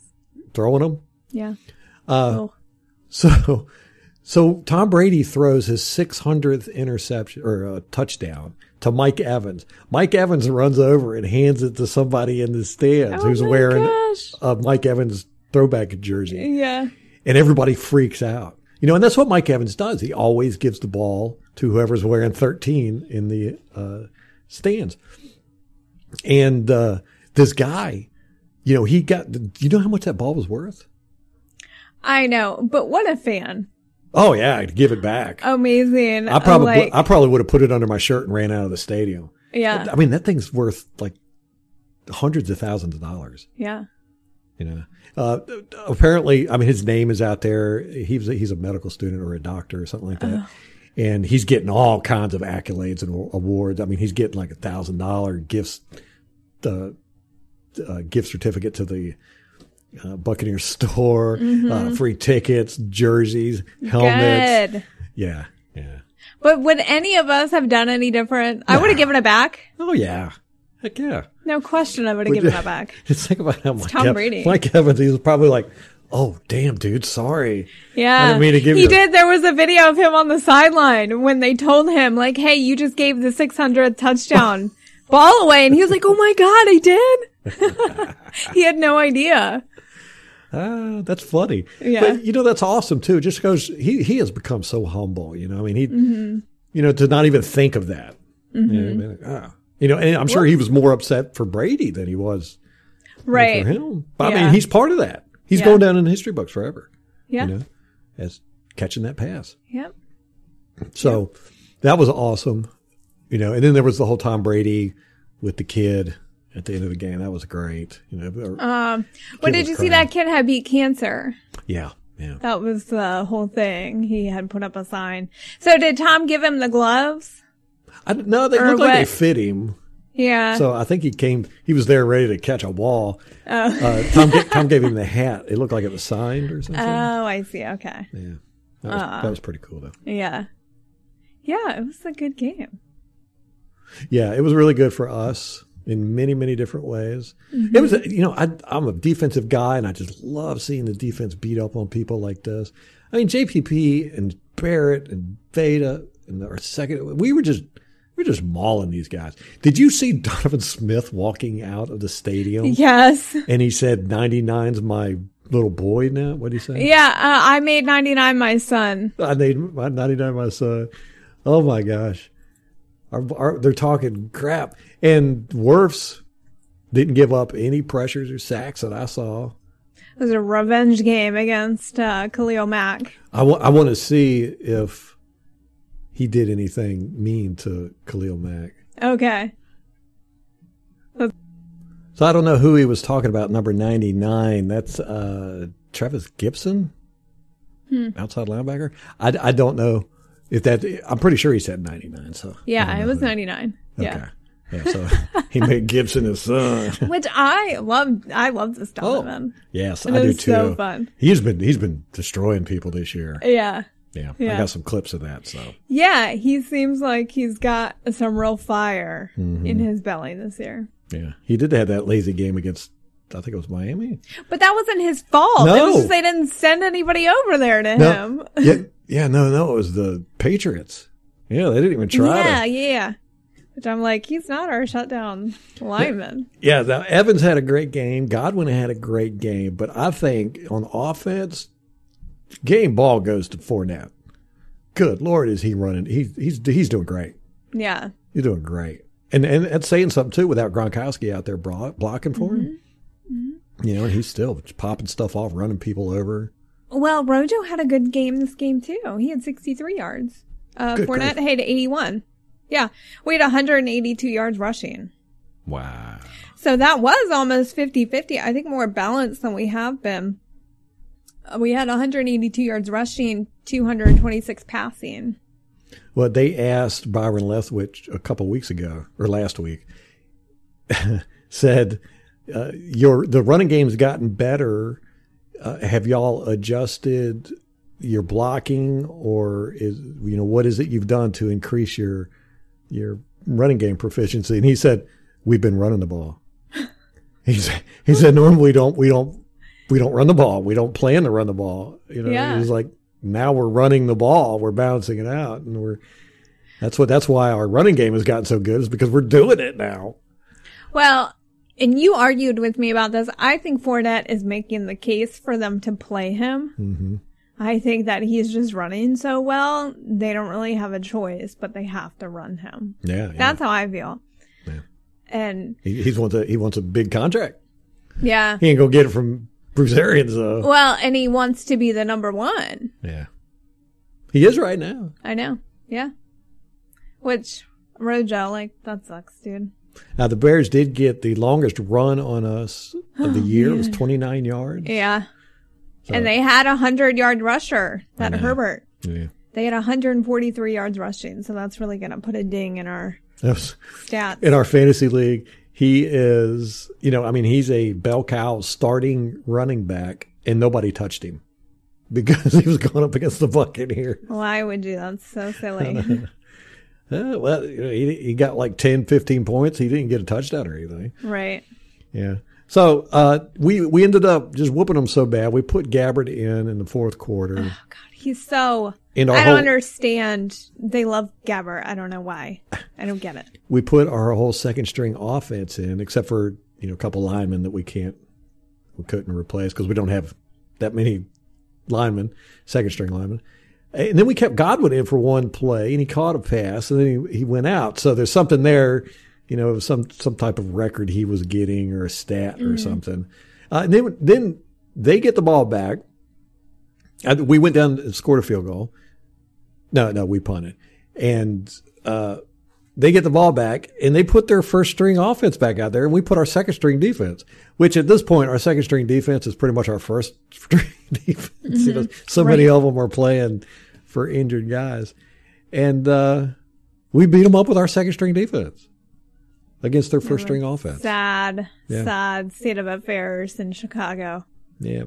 Throwing them? Yeah. Uh, oh. So so Tom Brady throws his six hundredth interception or uh, touchdown to Mike Evans. Mike Evans runs over and hands it to somebody in the stands oh who's wearing gosh. a Mike Evans throwback jersey. Yeah. And everybody freaks out. You know, and that's what Mike Evans does. He always gives the ball to whoever's wearing thirteen in the uh, stands. And uh, this guy, you know, he got, do you know how much that ball was worth? I know, but what a fan. Oh, yeah, to give it back. Amazing. I probably like, I probably would have put it under my shirt and ran out of the stadium. Yeah. I mean, that thing's worth like hundreds of thousands of dollars. Yeah. You know, uh, apparently, I mean, his name is out there. He was, he's a medical student or a doctor or something like that. Uh, and he's getting all kinds of accolades and awards. I mean, he's getting like a thousand dollar gifts, uh, uh, gift certificate to the uh, Buccaneers store, mm-hmm. uh, free tickets, jerseys, helmets. Good. Yeah. Yeah. But would any of us have done any different? Yeah. I would have given it back. Oh, yeah. Heck yeah. No question I would have given that back. Just think about how much Tom Brady. Mike Evans, he was probably like, oh, damn, dude, sorry. Yeah. I didn't mean to give he you did. A- there was a video of him on the sideline when they told him, like, hey, you just gave the six hundredth touchdown ball away. And he was like, oh, my God, I did. He had no idea. Ah, uh, that's funny. Yeah. But, you know, that's awesome, too. It just goes, he, he has become so humble, you know. I mean, he, mm-hmm. you know, to not even think of that. Mm-hmm. You know, I mean, oh. You know, and I'm sure he was more upset for Brady than he was right. for him. But yeah. I mean, he's part of that. He's yeah. going down in the history books forever. Yeah. You know, as catching that pass. Yep. So yep. that was awesome. You know, and then there was the whole Tom Brady with the kid at the end of the game. That was great. You know, um, well, did you crying. see that kid had beat cancer? Yeah. Yeah. That was the whole thing. He had put up a sign. So did Tom give him the gloves? I don't know. They looked like they fit him. Yeah. So I think he came, he was there ready to catch a ball. Oh. uh, Tom, Tom gave him the hat. It looked like it was signed or something. Oh, I see. Okay. Yeah. That was, uh, that was pretty cool, though. Yeah. Yeah, it was a good game. Yeah, it was really good for us in many, many different ways. Mm-hmm. It was, you know, I, I'm a defensive guy, and I just love seeing the defense beat up on people like this. I mean, J P P and Barrett and Vita and our second, we were just. We're just mauling these guys. Did you see Donovan Smith walking out of the stadium? Yes. And he said, ninety-nine's my little boy now? What did he say? Yeah, uh, I made ninety-nine my son. I made my ninety-nine my son. Oh, my gosh. Our, our, they're talking crap. And Wirfs didn't give up any pressures or sacks that I saw. It was a revenge game against uh, Khalil Mack. I, w- I want to see if... he did anything mean to Khalil Mack. Okay. That's- so I don't know who he was talking about, number ninety-nine. That's uh, Travis Gibson? hmm. outside linebacker. I, I don't know if that. I'm pretty sure he said ninety-nine. So yeah, it was who. ninety-nine. Okay. Yeah. Yeah, so he made Gibson his son, which I love. I love this Donovan. Oh, yes, and I do too. So fun. He's been he's been destroying people this year. Yeah. yeah, yeah. I got some clips of that. So yeah, he seems like he's got some real fire mm-hmm. in his belly this year. Yeah, he did have that lazy game against. I think it was Miami. But that wasn't his fault. No. It was just they didn't send anybody over there to no. him. yeah, yeah, no, no, it was the Patriots. Yeah, they didn't even try. Yeah, to. yeah. Which I'm like, he's not our shutdown lineman. Yeah, now Evans had a great game. Godwin had a great game. But I think on offense, game ball goes to Fournette. Good Lord, is he running? He, he's he's doing great. Yeah. He's doing great. And, and that's saying something, too, without Gronkowski out there blocking for mm-hmm. him. Mm-hmm. You know, and he's still popping stuff off, running people over. Well, Rojo had a good game this game, too. He had sixty-three yards. Uh, Fournette grief. had eighty-one. Yeah, we had one hundred eighty-two yards rushing. Wow. So that was almost fifty-fifty. I think more balanced than we have been. We had one hundred eighty-two yards rushing, two hundred twenty-six passing. Well, they asked Byron Leftwich a couple weeks ago, or last week, said, uh, your the running game's gotten better. Uh, have y'all adjusted your blocking, or is you know what is it you've done to increase your – your running game proficiency? And he said, we've been running the ball. He said, he said, normally we don't, we don't, we don't run the ball. We don't plan to run the ball. You know, yeah. It was like, now we're running the ball. We're balancing it out. And we're, that's what, that's why our running game has gotten so good, is because we're doing it now. Well, and you argued with me about this. I think Fournette is making the case for them to play him. Mm-hmm. I think that he's just running so well, they don't really have a choice, but they have to run him. Yeah, yeah. That's how I feel. Yeah. And he, he's wants a, he wants a big contract. Yeah. He ain't going to get it from Bruce Arians, though. Well, and he wants to be the number one. Yeah. He is right now. I know. Yeah. Which, Rojo, like, that sucks, dude. Now, the Bears did get the longest run on us of the year. Oh, it was twenty-nine yards. Yeah. So. And they had a hundred-yard rusher, that Herbert. Yeah. They had one hundred forty-three yards rushing, so that's really going to put a ding in our was, stats. In our fantasy league, he is, you know, I mean, he's a bell cow starting running back, and nobody touched him because he was going up against the Buccaneers. Why would you? That's so silly. uh, well, you know, he, he got like ten, fifteen points. He didn't get a touchdown or anything. Right. Yeah. So uh, we we ended up just whooping them so bad. We put Gabbard in in the fourth quarter. Oh, God. He's so – I don't whole, understand. They love Gabbard. I don't know why. I don't get it. We put our whole second-string offense in, except for, you know, a couple linemen that we can't – we couldn't replace because we don't have that many linemen, second-string linemen. And then we kept Godwin in for one play, and he caught a pass, and then he, he went out. So there's something there – you know, some some type of record he was getting or a stat or mm-hmm. something. Uh, and then, then they get the ball back. I, we went down and scored a field goal. No, no, we punted. And uh, they get the ball back, and they put their first-string offense back out there, and we put our second-string defense, which at this point, our second-string defense is pretty much our first-string defense. Mm-hmm. You know, so right. many of them are playing for injured guys. And uh, we beat them up with our second-string defense. Against their first string offense. Sad, yeah. sad state of affairs in Chicago. Yeah.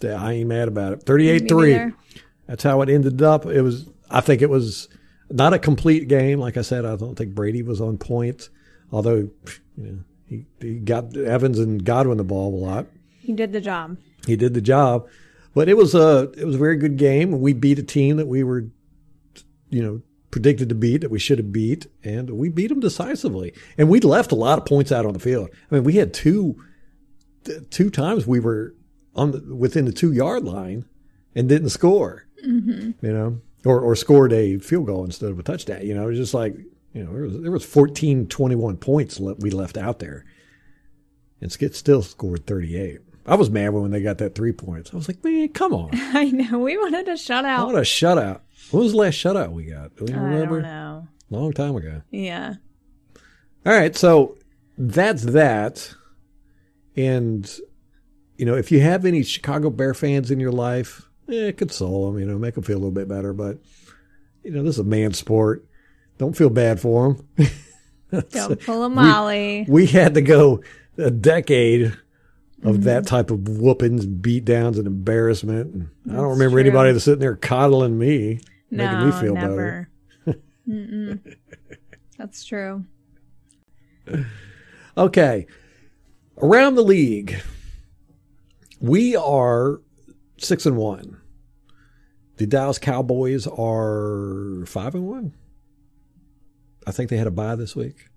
yeah I ain't mad about it. thirty-eight three. That's how it ended up. It was, I think it was not a complete game. Like I said, I don't think Brady was on point, although you know, he, he got Evans and Godwin the ball a lot. He did the job. He did the job. But it was a, it was a very good game. We beat a team that we were, you know, predicted to beat, that we should have beat, and we beat them decisively. And we left a lot of points out on the field. I mean, we had two two times we were on the, within the two-yard line and didn't score, mm-hmm. you know, or, or scored a field goal instead of a touchdown. You know, it was just like, you know, there was, there was fourteen, twenty-one points le- we left out there. And Skid still scored thirty-eight. I was mad when they got that three points. I was like, man, come on. I know. We wanted a shutout. I wanted a shutout. What was the last shutout we got? Do you remember? I don't know. Long time ago. Yeah. All right. So that's that. And, you know, if you have any Chicago Bear fans in your life, eh, console him, you know, make him feel a little bit better. But, you know, this is a man's sport. Don't feel bad for him. Don't pull a Molly. We, we had to go a decade of mm-hmm. that type of whoopings, beatdowns, and embarrassment. And I don't remember true. anybody that's sitting there coddling me, no, making me feel never. better. Mm-mm. That's true. Okay. Around the league, we are six and one. The Dallas Cowboys are five and one. I think they had a bye this week.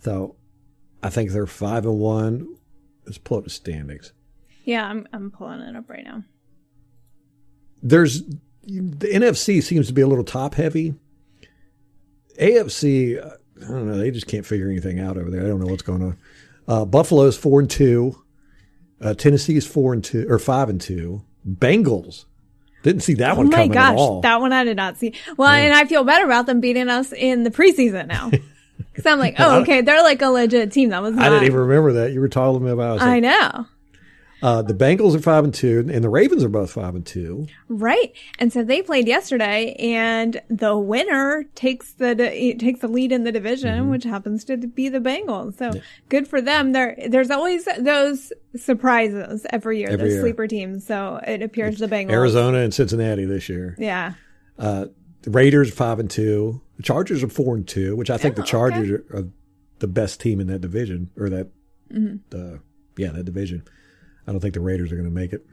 So I think they're five and one. Let's pull up the standings. Yeah, I'm I'm pulling it up right now. There's the N F C seems to be a little top heavy. A F C, I don't know, they just can't figure anything out over there. I don't know what's going on. Uh, Buffalo's four and two. Uh, Tennessee's four and two or five and two. Bengals. Didn't see that one coming at all. Oh my gosh, that one I did not see. Well, yeah. And I feel better about them beating us in the preseason now. Because I'm like, oh, okay, they're like a legit team. That was not... I didn't even remember that. You were telling me about it. I, I like, know. Uh, the Bengals are five and two, and the Ravens are both five and two. Right, and so they played yesterday, and the winner takes the takes the lead in the division, mm-hmm. which happens to be the Bengals. So yeah. Good for them. There, there's always those surprises every year. Every those year. Sleeper teams. So it appears it's the Bengals, Arizona, and Cincinnati this year. Yeah. Uh, the Raiders are five and two. The Chargers are four and two, which I think oh, the Chargers okay. are, are the best team in that division, or that, mm-hmm. uh, yeah, that division. I don't think the Raiders are going to make it.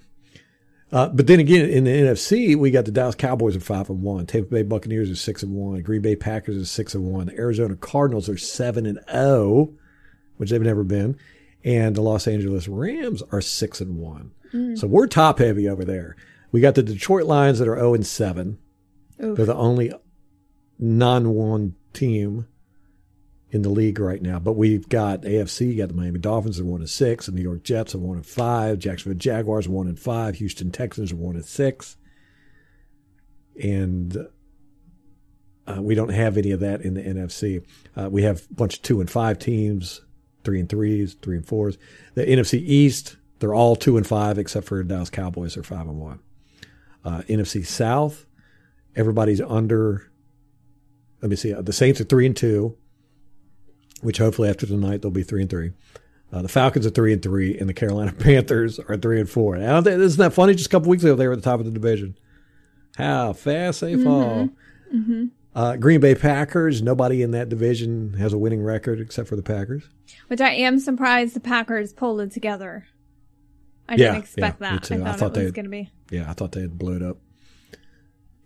Uh, but then again, in the N F C, we got the Dallas Cowboys at five and one, Tampa Bay Buccaneers are six and one, Green Bay Packers are six and one, the Arizona Cardinals are seven and zero, which they've never been, and the Los Angeles Rams are six and one. Mm. So we're top heavy over there. We got the Detroit Lions that are zero and seven. Oof. They're the only non-one team in the league right now, but we've got A F C, you got the Miami Dolphins at one and six, the New York Jets at one and five, Jacksonville Jaguars one and five, Houston Texans at one and six, and uh, we don't have any of that in the N F C. Uh, we have a bunch of two and five teams, three and threes, three and fours. The N F C East, they're all two and five except for Dallas Cowboys, they're five and one. Uh, N F C South, everybody's under. Let me see. Uh, the Saints are three and two. Which hopefully after tonight they'll be three and three. Uh, the Falcons are three and three, and the Carolina Panthers are three and four. Now, isn't that funny? Just a couple weeks ago they were at the top of the division. How fast they fall! Mm-hmm. Mm-hmm. Uh, Green Bay Packers. Nobody in that division has a winning record except for the Packers. Which I am surprised the Packers pulled it together. I yeah, didn't expect yeah, that. I thought, I thought it was going to be. Yeah, I thought they'd blow it up.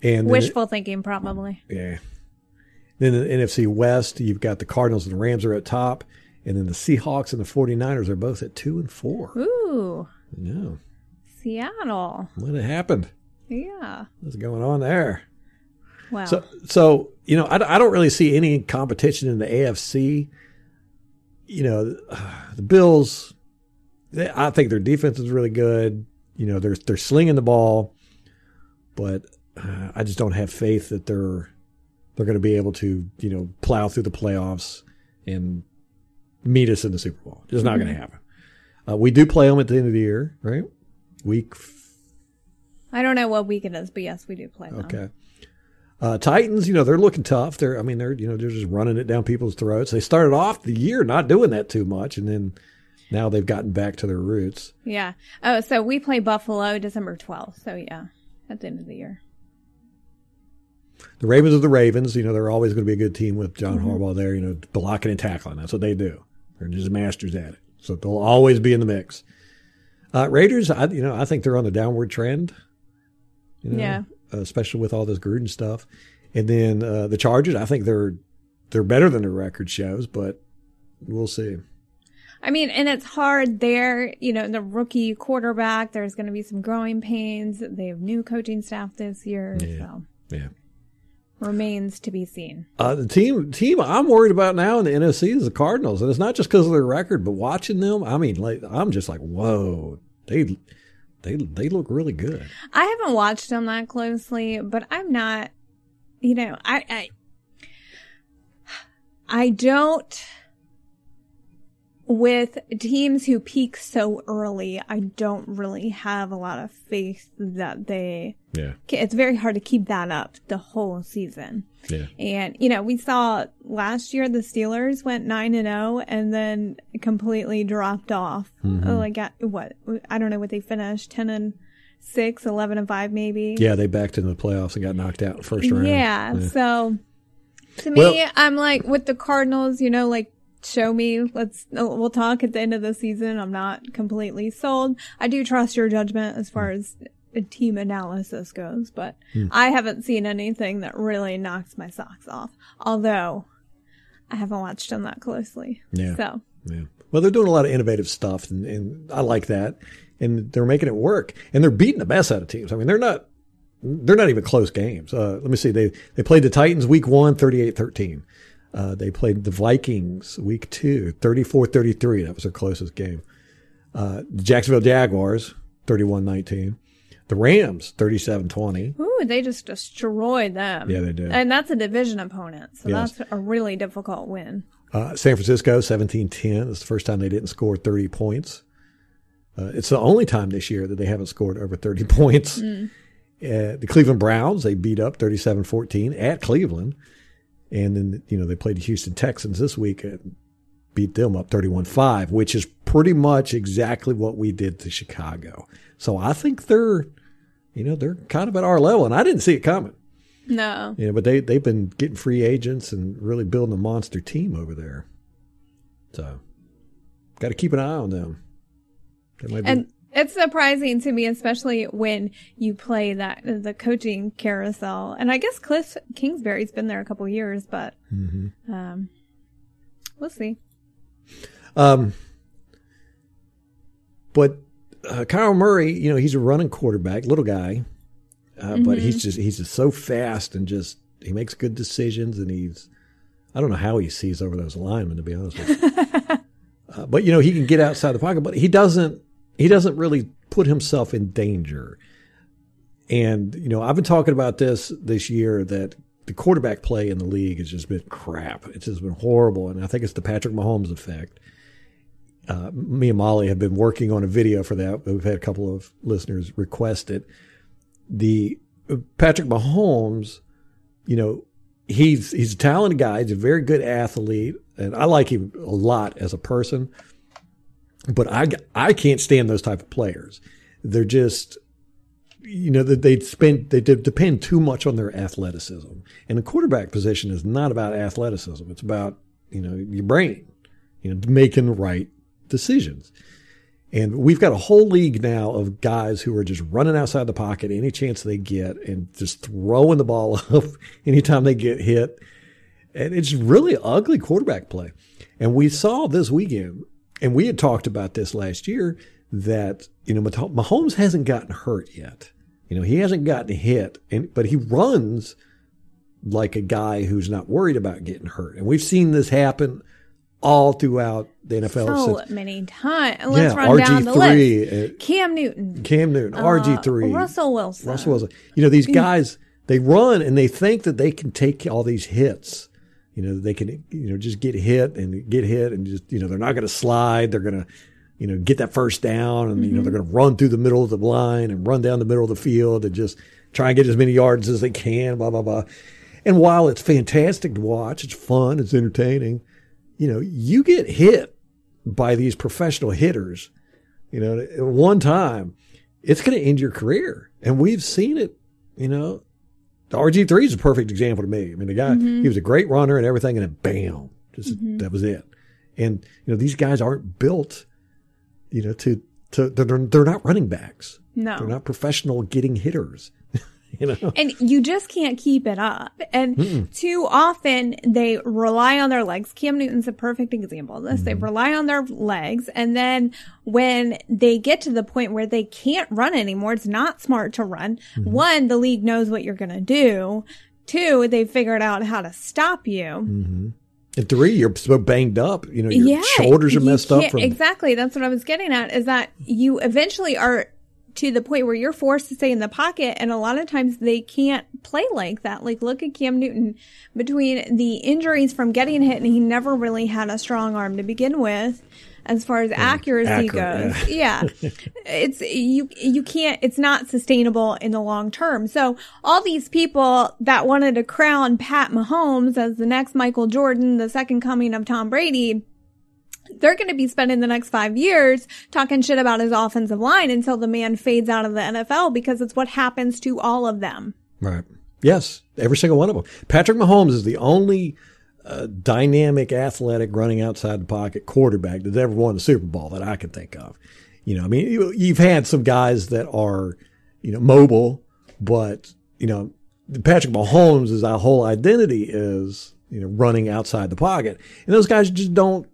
And wishful it, thinking, probably. Yeah. Then in the N F C West, you've got the Cardinals and the Rams are at top. And then the Seahawks and the 49ers are both at two and four. Ooh. Yeah. Seattle. What happened? Yeah. What's going on there? Wow. So, so you know, I, I don't really see any competition in the A F C. You know, the Bills, they, I think their defense is really good. You know, they're, they're slinging the ball. But uh, I just don't have faith that they're... They're going to be able to, you know, plow through the playoffs and meet us in the Super Bowl. It's not mm-hmm. going to happen. Uh, we do play them at the end of the year, right? Week. F- I don't know what week it is, but yes, we do play them. Okay. Uh, Titans, you know, they're looking tough. They're, I mean, they're, you know, they're just running it down people's throats. They started off the year not doing that too much, and then now they've gotten back to their roots. Yeah. Oh, so we play Buffalo December twelfth. So yeah, at the end of the year. The Ravens are the Ravens. You know, they're always going to be a good team with John mm-hmm. Harbaugh there, you know, blocking and tackling. That's what they do. They're just masters at it. So they'll always be in the mix. Uh, Raiders, I, you know, I think they're on the downward trend. You know, yeah. Uh, especially with all this Gruden stuff. And then uh, the Chargers, I think they're they're better than their record shows, but we'll see. I mean, and it's hard there, you know, the rookie quarterback, there's going to be some growing pains. They have new coaching staff this year. Yeah. So. Yeah. Remains to be seen. Uh, the team team I'm worried about now in the N F C is the Cardinals, and it's not just because of their record, but watching them, I mean, like, I'm just like, whoa, they they they look really good. I haven't watched them that closely, but I'm not, you know, I I, I don't with teams who peak so early, I don't really have a lot of faith that they... Yeah. It's very hard to keep that up the whole season. Yeah. And, you know, we saw last year the Steelers went nine and oh and then completely dropped off. Mm-hmm. Like, at, what? I don't know what they finished, ten and six eleven and five maybe. Yeah, they backed into the playoffs and got knocked out first round. Yeah, yeah. So to me, well, I'm like, with the Cardinals, you know, like, show me. Let's we'll talk at the end of the season. I'm not completely sold. I do trust your judgment as far as team analysis goes, but hmm. I haven't seen anything that really knocks my socks off. Although I haven't watched them that closely. Yeah. So yeah. Well, they're doing a lot of innovative stuff, and, and I like that. And they're making it work. And they're beating the best out of teams. I mean, they're not they're not even close games. Uh, let me see. They they played the Titans week one, thirty-eight thirteen Uh, they played the Vikings week two, thirty-four thirty-three That was their closest game. Uh, the Jacksonville Jaguars, thirty-one nineteen The Rams, thirty-seven twenty Ooh, they just destroyed them. Yeah, they did. And that's a division opponent, so yes. that's a really difficult win. Uh, San Francisco, seventeen ten It's the first time they didn't score thirty points. Uh, it's the only time this year that they haven't scored over thirty points. Mm. Uh, the Cleveland Browns, they beat up thirty-seven fourteen at Cleveland. And then, you know, they played the Houston Texans this week and beat them up thirty-one five which is pretty much exactly what we did to Chicago. So I think they're, you know, they're kind of at our level, and I didn't see it coming. No. Yeah, you know, but they, they've been getting free agents and really building a monster team over there. So got to keep an eye on them. They might be- and it's surprising to me, especially when you play that the coaching carousel. And I guess Cliff Kingsbury's been there a couple of years, but mm-hmm. um, we'll see. Um, but uh, Kyle Murray, you know, he's a running quarterback, little guy, uh, mm-hmm. but he's just he's just so fast and just he makes good decisions, and he's I don't know how he sees over those linemen, to be honest with you. uh, but you know, he can get outside the pocket, but he doesn't. He doesn't really put himself in danger. And, you know, I've been talking about this this year that the quarterback play in the league has just been crap. It's just been horrible. And I think it's the Patrick Mahomes effect. Uh, me and Molly have been working on a video for that. We've had a couple of listeners request it. The Patrick Mahomes, you know, he's, he's a talented guy. He's a very good athlete. And I like him a lot as a person. But I, I can't stand those type of players. They're just, you know, they spend they depend too much on their athleticism. And the quarterback position is not about athleticism. It's about, you know, your brain, you know, making the right decisions. And we've got a whole league now of guys who are just running outside the pocket any chance they get and just throwing the ball up anytime they get hit. And it's really ugly quarterback play. And we saw this weekend. And we had talked about this last year that, you know, Mahomes hasn't gotten hurt yet. You know, he hasn't gotten hit, and but he runs like a guy who's not worried about getting hurt. And we've seen this happen all throughout the N F L. So since, many times. Let's yeah, run R G three, down the list. Uh, Cam Newton. Cam Newton, uh, R G three. Russell Wilson. Russell Wilson. You know, these guys, they run and they think that they can take all these hits. You know, they can, you know, just get hit and get hit and just, you know, they're not going to slide. They're going to, you know, get that first down and, mm-hmm. you know, they're going to run through the middle of the line and run down the middle of the field and just try and get as many yards as they can, blah, blah, blah. And while it's fantastic to watch, it's fun, it's entertaining, you know, you get hit by these professional hitters, you know, at one time, it's going to end your career. And we've seen it, you know. The R G three is a perfect example to me. I mean, the guy, mm-hmm. he was a great runner and everything, and then bam, just mm-hmm. that was it. And, you know, these guys aren't built, you know, to, to they're, they're not running backs. No. They're not professional getting hitters, you know. And you just can't keep it up. And Mm-mm. too often they rely on their legs. Cam Newton's a perfect example of this. Mm-hmm. They rely on their legs. And then when they get to the point where they can't run anymore, it's not smart to run. Mm-hmm. One, the league knows what you're going to do. Two, they figured out how to stop you. Mm-hmm. And three, you're so banged up. You know, your yeah, shoulders are messed up. From- exactly. That's what I was getting at, is that you eventually are to the point where you're forced to stay in the pocket, and a lot of times they can't play like that. Like, look at Cam Newton. Between the injuries from getting hit, and he never really had a strong arm to begin with, as far as accuracy Accurate, goes. Yeah. yeah. It's, you, you can't, it's not sustainable in the long term. So all these people that wanted to crown Pat Mahomes as the next Michael Jordan, the second coming of Tom Brady, they're going to be spending the next five years talking shit about his offensive line until the man fades out of the N F L, because it's what happens to all of them. Right. Yes. Every single one of them. Patrick Mahomes is the only uh, dynamic, athletic, running outside the pocket quarterback that's ever won the Super Bowl that I can think of. You know, I mean, you've had some guys that are, you know, mobile, but, you know, Patrick Mahomes is our whole identity is, you know, running outside the pocket. And those guys just don't.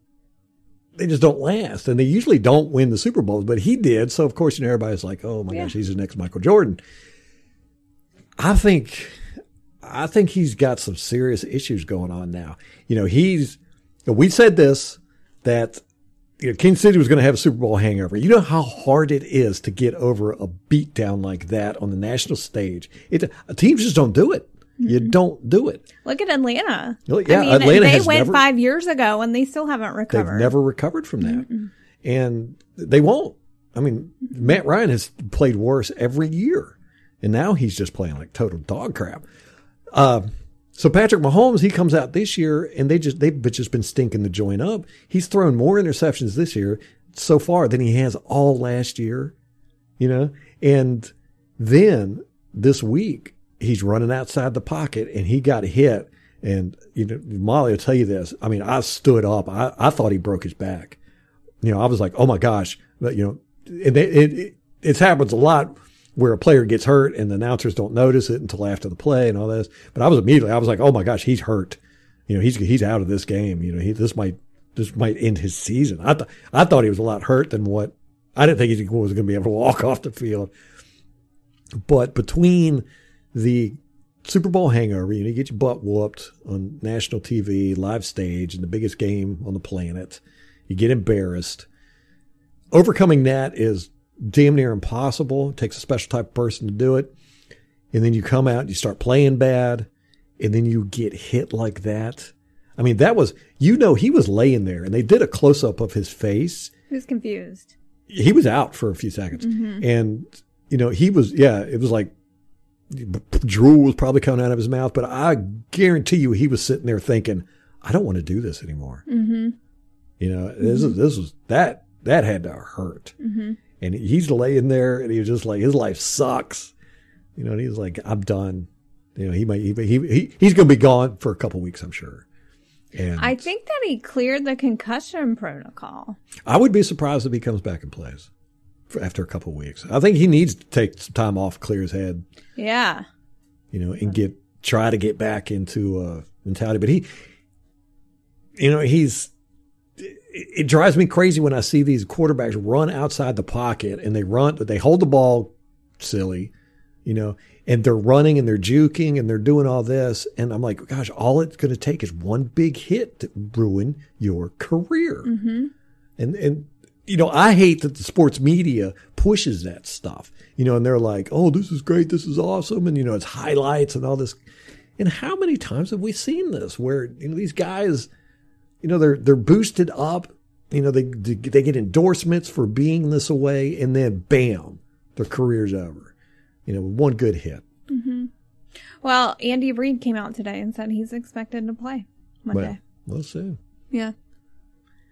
They just don't last, and they usually don't win the Super Bowls, but he did. So, of course, you know, everybody's like, oh, my yeah. gosh, he's the next Michael Jordan. I think I think he's got some serious issues going on now. You know, he's – we said this, that you know, Kansas City was going to have a Super Bowl hangover. You know how hard it is to get over a beatdown like that on the national stage. It, teams just don't do it. You don't do it. Look at Atlanta. Yeah, I mean, Atlanta they has went never, five years ago, and they still haven't recovered. They've never recovered from that, Mm-mm. and they won't. I mean, Matt Ryan has played worse every year, and now he's just playing like total dog crap. Uh, so Patrick Mahomes, he comes out this year, and they just they've just been stinking the joint up. He's thrown more interceptions this year so far than he has all last year. You know, and then this week. He's running outside the pocket, and he got hit. And you know, Molly will tell you this. I mean, I stood up. I, I thought he broke his back. You know, I was like, oh my gosh. But you know, it, it, it it happens a lot where a player gets hurt and the announcers don't notice it until after the play and all this. But I was immediately, I was like, oh my gosh, he's hurt. You know, he's he's out of this game. You know, he, this might this might end his season. I thought I thought he was a lot hurt than what I didn't think he was going to be able to walk off the field. But between the Super Bowl hangover, you know, you get your butt whooped on national T V, live stage, in the biggest game on the planet. You get embarrassed. Overcoming that is damn near impossible. It takes a special type of person to do it. And then you come out, you start playing bad, and then you get hit like that. I mean, that was, you know, he was laying there, and they did a close-up of his face. He was confused. He was out for a few seconds. Mm-hmm. And, you know, he was, yeah, it was like, drool was probably coming out of his mouth, but I guarantee you he was sitting there thinking, I don't want to do this anymore. Mm-hmm. You know, mm-hmm. this is, this was, that, that had to hurt. Mm-hmm. And he's laying there and he was just like, his life sucks. You know, and he's like, I'm done. You know, he might, he, he, he he's going to be gone for a couple of weeks, I'm sure. And I think that he cleared the concussion protocol. I would be surprised if he comes back and plays after a couple of weeks. I think he needs to take some time off, clear his head. Yeah. You know, and get try to get back into uh, mentality. But he, you know, he's, it, it drives me crazy when I see these quarterbacks run outside the pocket and they run, they hold the ball silly, you know, and they're running and they're juking and they're doing all this. And I'm like, gosh, all it's going to take is one big hit to ruin your career. Mm-hmm. And, and, you know, I hate that the sports media pushes that stuff, you know, and they're like, oh, this is great. This is awesome. And, you know, it's highlights and all this. And how many times have we seen this where, you know, these guys, you know, they're, they're boosted up, you know, they, they get endorsements for being this way, and then bam, their career's over, you know, with one good hit. Mm-hmm. Well, Andy Reid came out today and said he's expected to play Monday. Well, we'll see. Yeah.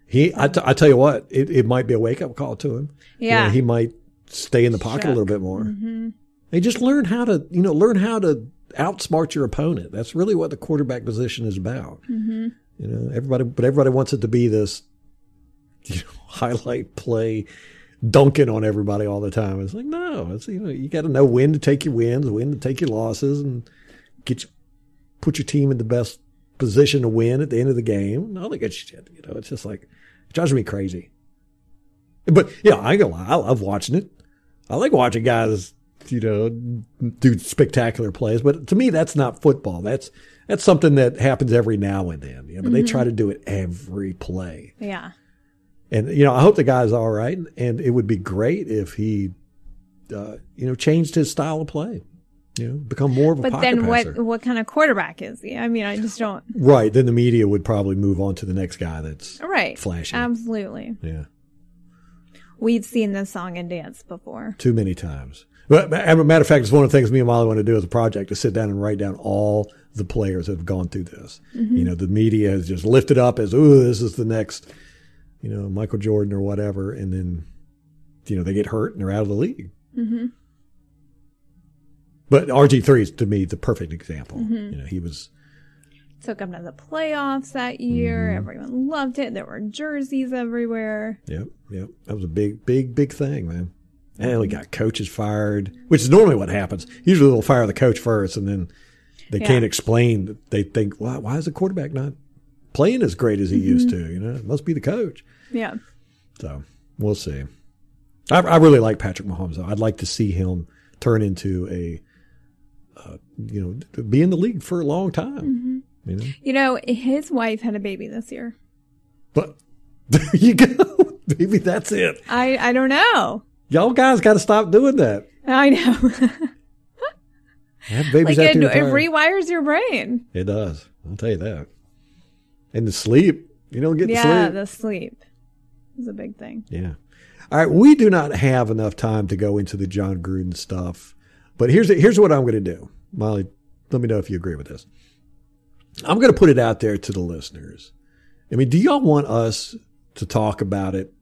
He, I, t- I tell you what, it, it might be a wake-up call to him. Yeah. You know, he might stay in the pocket Shook. a little bit more. Mm-hmm. They just learn how to, you know, learn how to outsmart your opponent. That's really what the quarterback position is about. Mm-hmm. You know, everybody, but everybody wants it to be this, you know, highlight play, dunking on everybody all the time. It's like, no, it's, you know, you got to know when to take your wins, when to take your losses, and get your, put your team in the best position to win at the end of the game. All the good shit, you know, it's just like, it drives me crazy. But yeah, I ain't gonna lie, I love watching it. I like watching guys, you know, do spectacular plays. But to me, that's not football. That's that's something that happens every now and then. You know, but mm-hmm. they try to do it every play. Yeah. And you know, I hope the guy's all right. And it would be great if he, uh, you know, changed his style of play. You know, become more of a but pocket passer. But then what, what kind of quarterback is he? I mean, I just don't. Right. Then the media would probably move on to the next guy that's right. flashy. Absolutely. Yeah. We've seen this song and dance before. Too many times. But as a matter of fact, it's one of the things me and Molly want to do as a project is sit down and write down all the players that have gone through this. Mm-hmm. You know, the media has just lifted up as, ooh, this is the next, you know, Michael Jordan or whatever. And then, you know, they get hurt and they're out of the league. Mm-hmm. But R G three is, to me, the perfect example. Mm-hmm. You know, he was... Took him to the playoffs that year. Mm-hmm. Everyone loved it. There were jerseys everywhere. Yep, yep. That was a big, big, big thing, man. And we got coaches fired, which is normally what happens. Usually they'll fire the coach first, and then they yeah. can't explain. That they think, why, why is the quarterback not playing as great as he mm-hmm. used to? You know, it must be the coach. Yeah. So, we'll see. I, I really like Patrick Mahomes, though. I'd like to see him turn into a... Uh, you know, be in the league for a long time. Mm-hmm. You know? You know, his wife had a baby this year. But there you go. Maybe that's it. I, I don't know. Y'all guys got to stop doing that. I know. Have babies like after it, it rewires your brain. It does. I'll tell you that. And the sleep. You don't get yeah, the sleep. Yeah, the sleep is a big thing. Yeah. All right. We do not have enough time to go into the John Gruden stuff. But here's here's what I'm going to do. Molly, let me know if you agree with this. I'm going to put it out there to the listeners. I mean, do y'all want us to talk about it?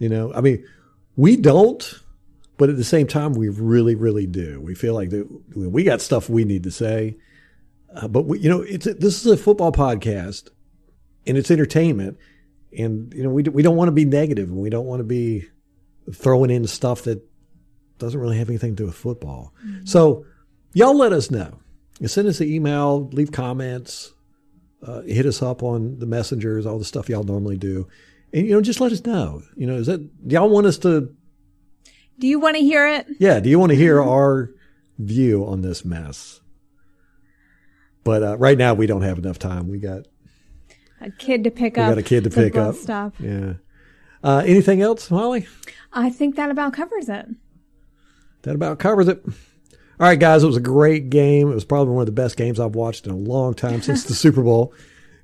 You know, I mean, we don't, but at the same time, we really, really do. We feel like that we got stuff we need to say. Uh, but, we, you know, it's a, this is a football podcast, and it's entertainment. And, you know, we, we don't want to be negative, and we don't want to be throwing in stuff that doesn't really have anything to do with football. Mm-hmm. So y'all let us know. You send us an email, leave comments, uh, hit us up on the messengers, all the stuff y'all normally do. And, you know, just let us know. You know, is that, do y'all want us to? Do you want to hear it? Yeah. Do you want to hear our view on this mess? But uh, right now we don't have enough time. We got a kid to pick we up. We got a kid to pick up. Stuff. Yeah. Uh, anything else, Molly? I think that about covers it. That about covers it. All right, guys, it was a great game. It was probably one of the best games I've watched in a long time since the Super Bowl.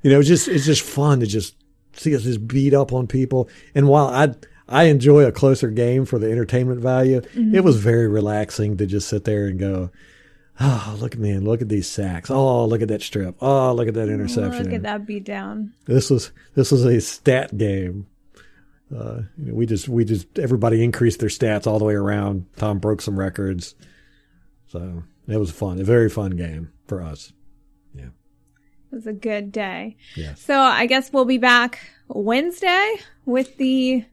You know, it's just it's just fun to just see us just beat up on people. And while I I enjoy a closer game for the entertainment value, mm-hmm. it was very relaxing to just sit there and go, oh, look at me, look at these sacks. Oh, look at that strip. Oh, look at that interception. Look at that beatdown. This was this was a stat game. Uh, you know, we just, we just, everybody increased their stats all the way around. Tom broke some records. So it was fun, a very fun game for us. Yeah. It was a good day. Yes. So I guess we'll be back Wednesday with the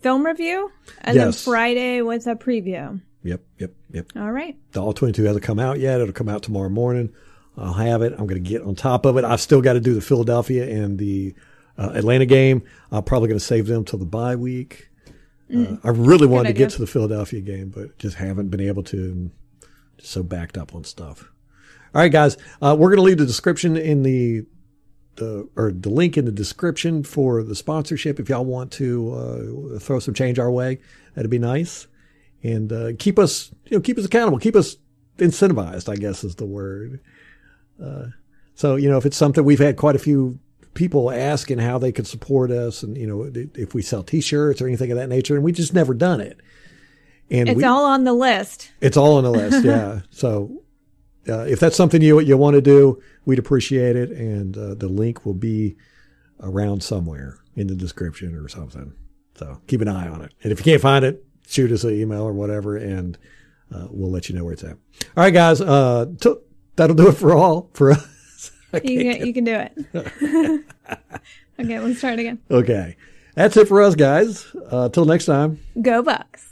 film review and yes. then Friday with a preview. Yep. Yep. Yep. All right. The All twenty-two hasn't come out yet. It'll come out tomorrow morning. I'll have it. I'm going to get on top of it. I've still got to do the Philadelphia and the Uh, Atlanta game. I'm probably going to save them till the bye week. Uh, mm, I really wanted to idea. get to the Philadelphia game, but just haven't been able to. And just so backed up on stuff. All right, guys, uh, we're going to leave the description in the, the or the link in the description for the sponsorship. If y'all want to uh, throw some change our way, that'd be nice. And uh, keep us, you know, keep us accountable, keep us incentivized. I guess is the word. Uh, so you know, if it's something we've had quite a few people asking how they could support us and, you know, if we sell T-shirts or anything of that nature, and we just never done it. And It's we, all on the list. It's all on the list, yeah. So uh, if that's something you you want to do, we'd appreciate it, and uh, the link will be around somewhere in the description or something. So keep an eye on it. And if you can't find it, shoot us an email or whatever, and uh, we'll let you know where it's at. All right, guys, uh, t- that'll do it for all for us. You can, you can do it. Okay, let's try it again. Okay. That's it for us, guys. Uh, till next time. Go Bucks.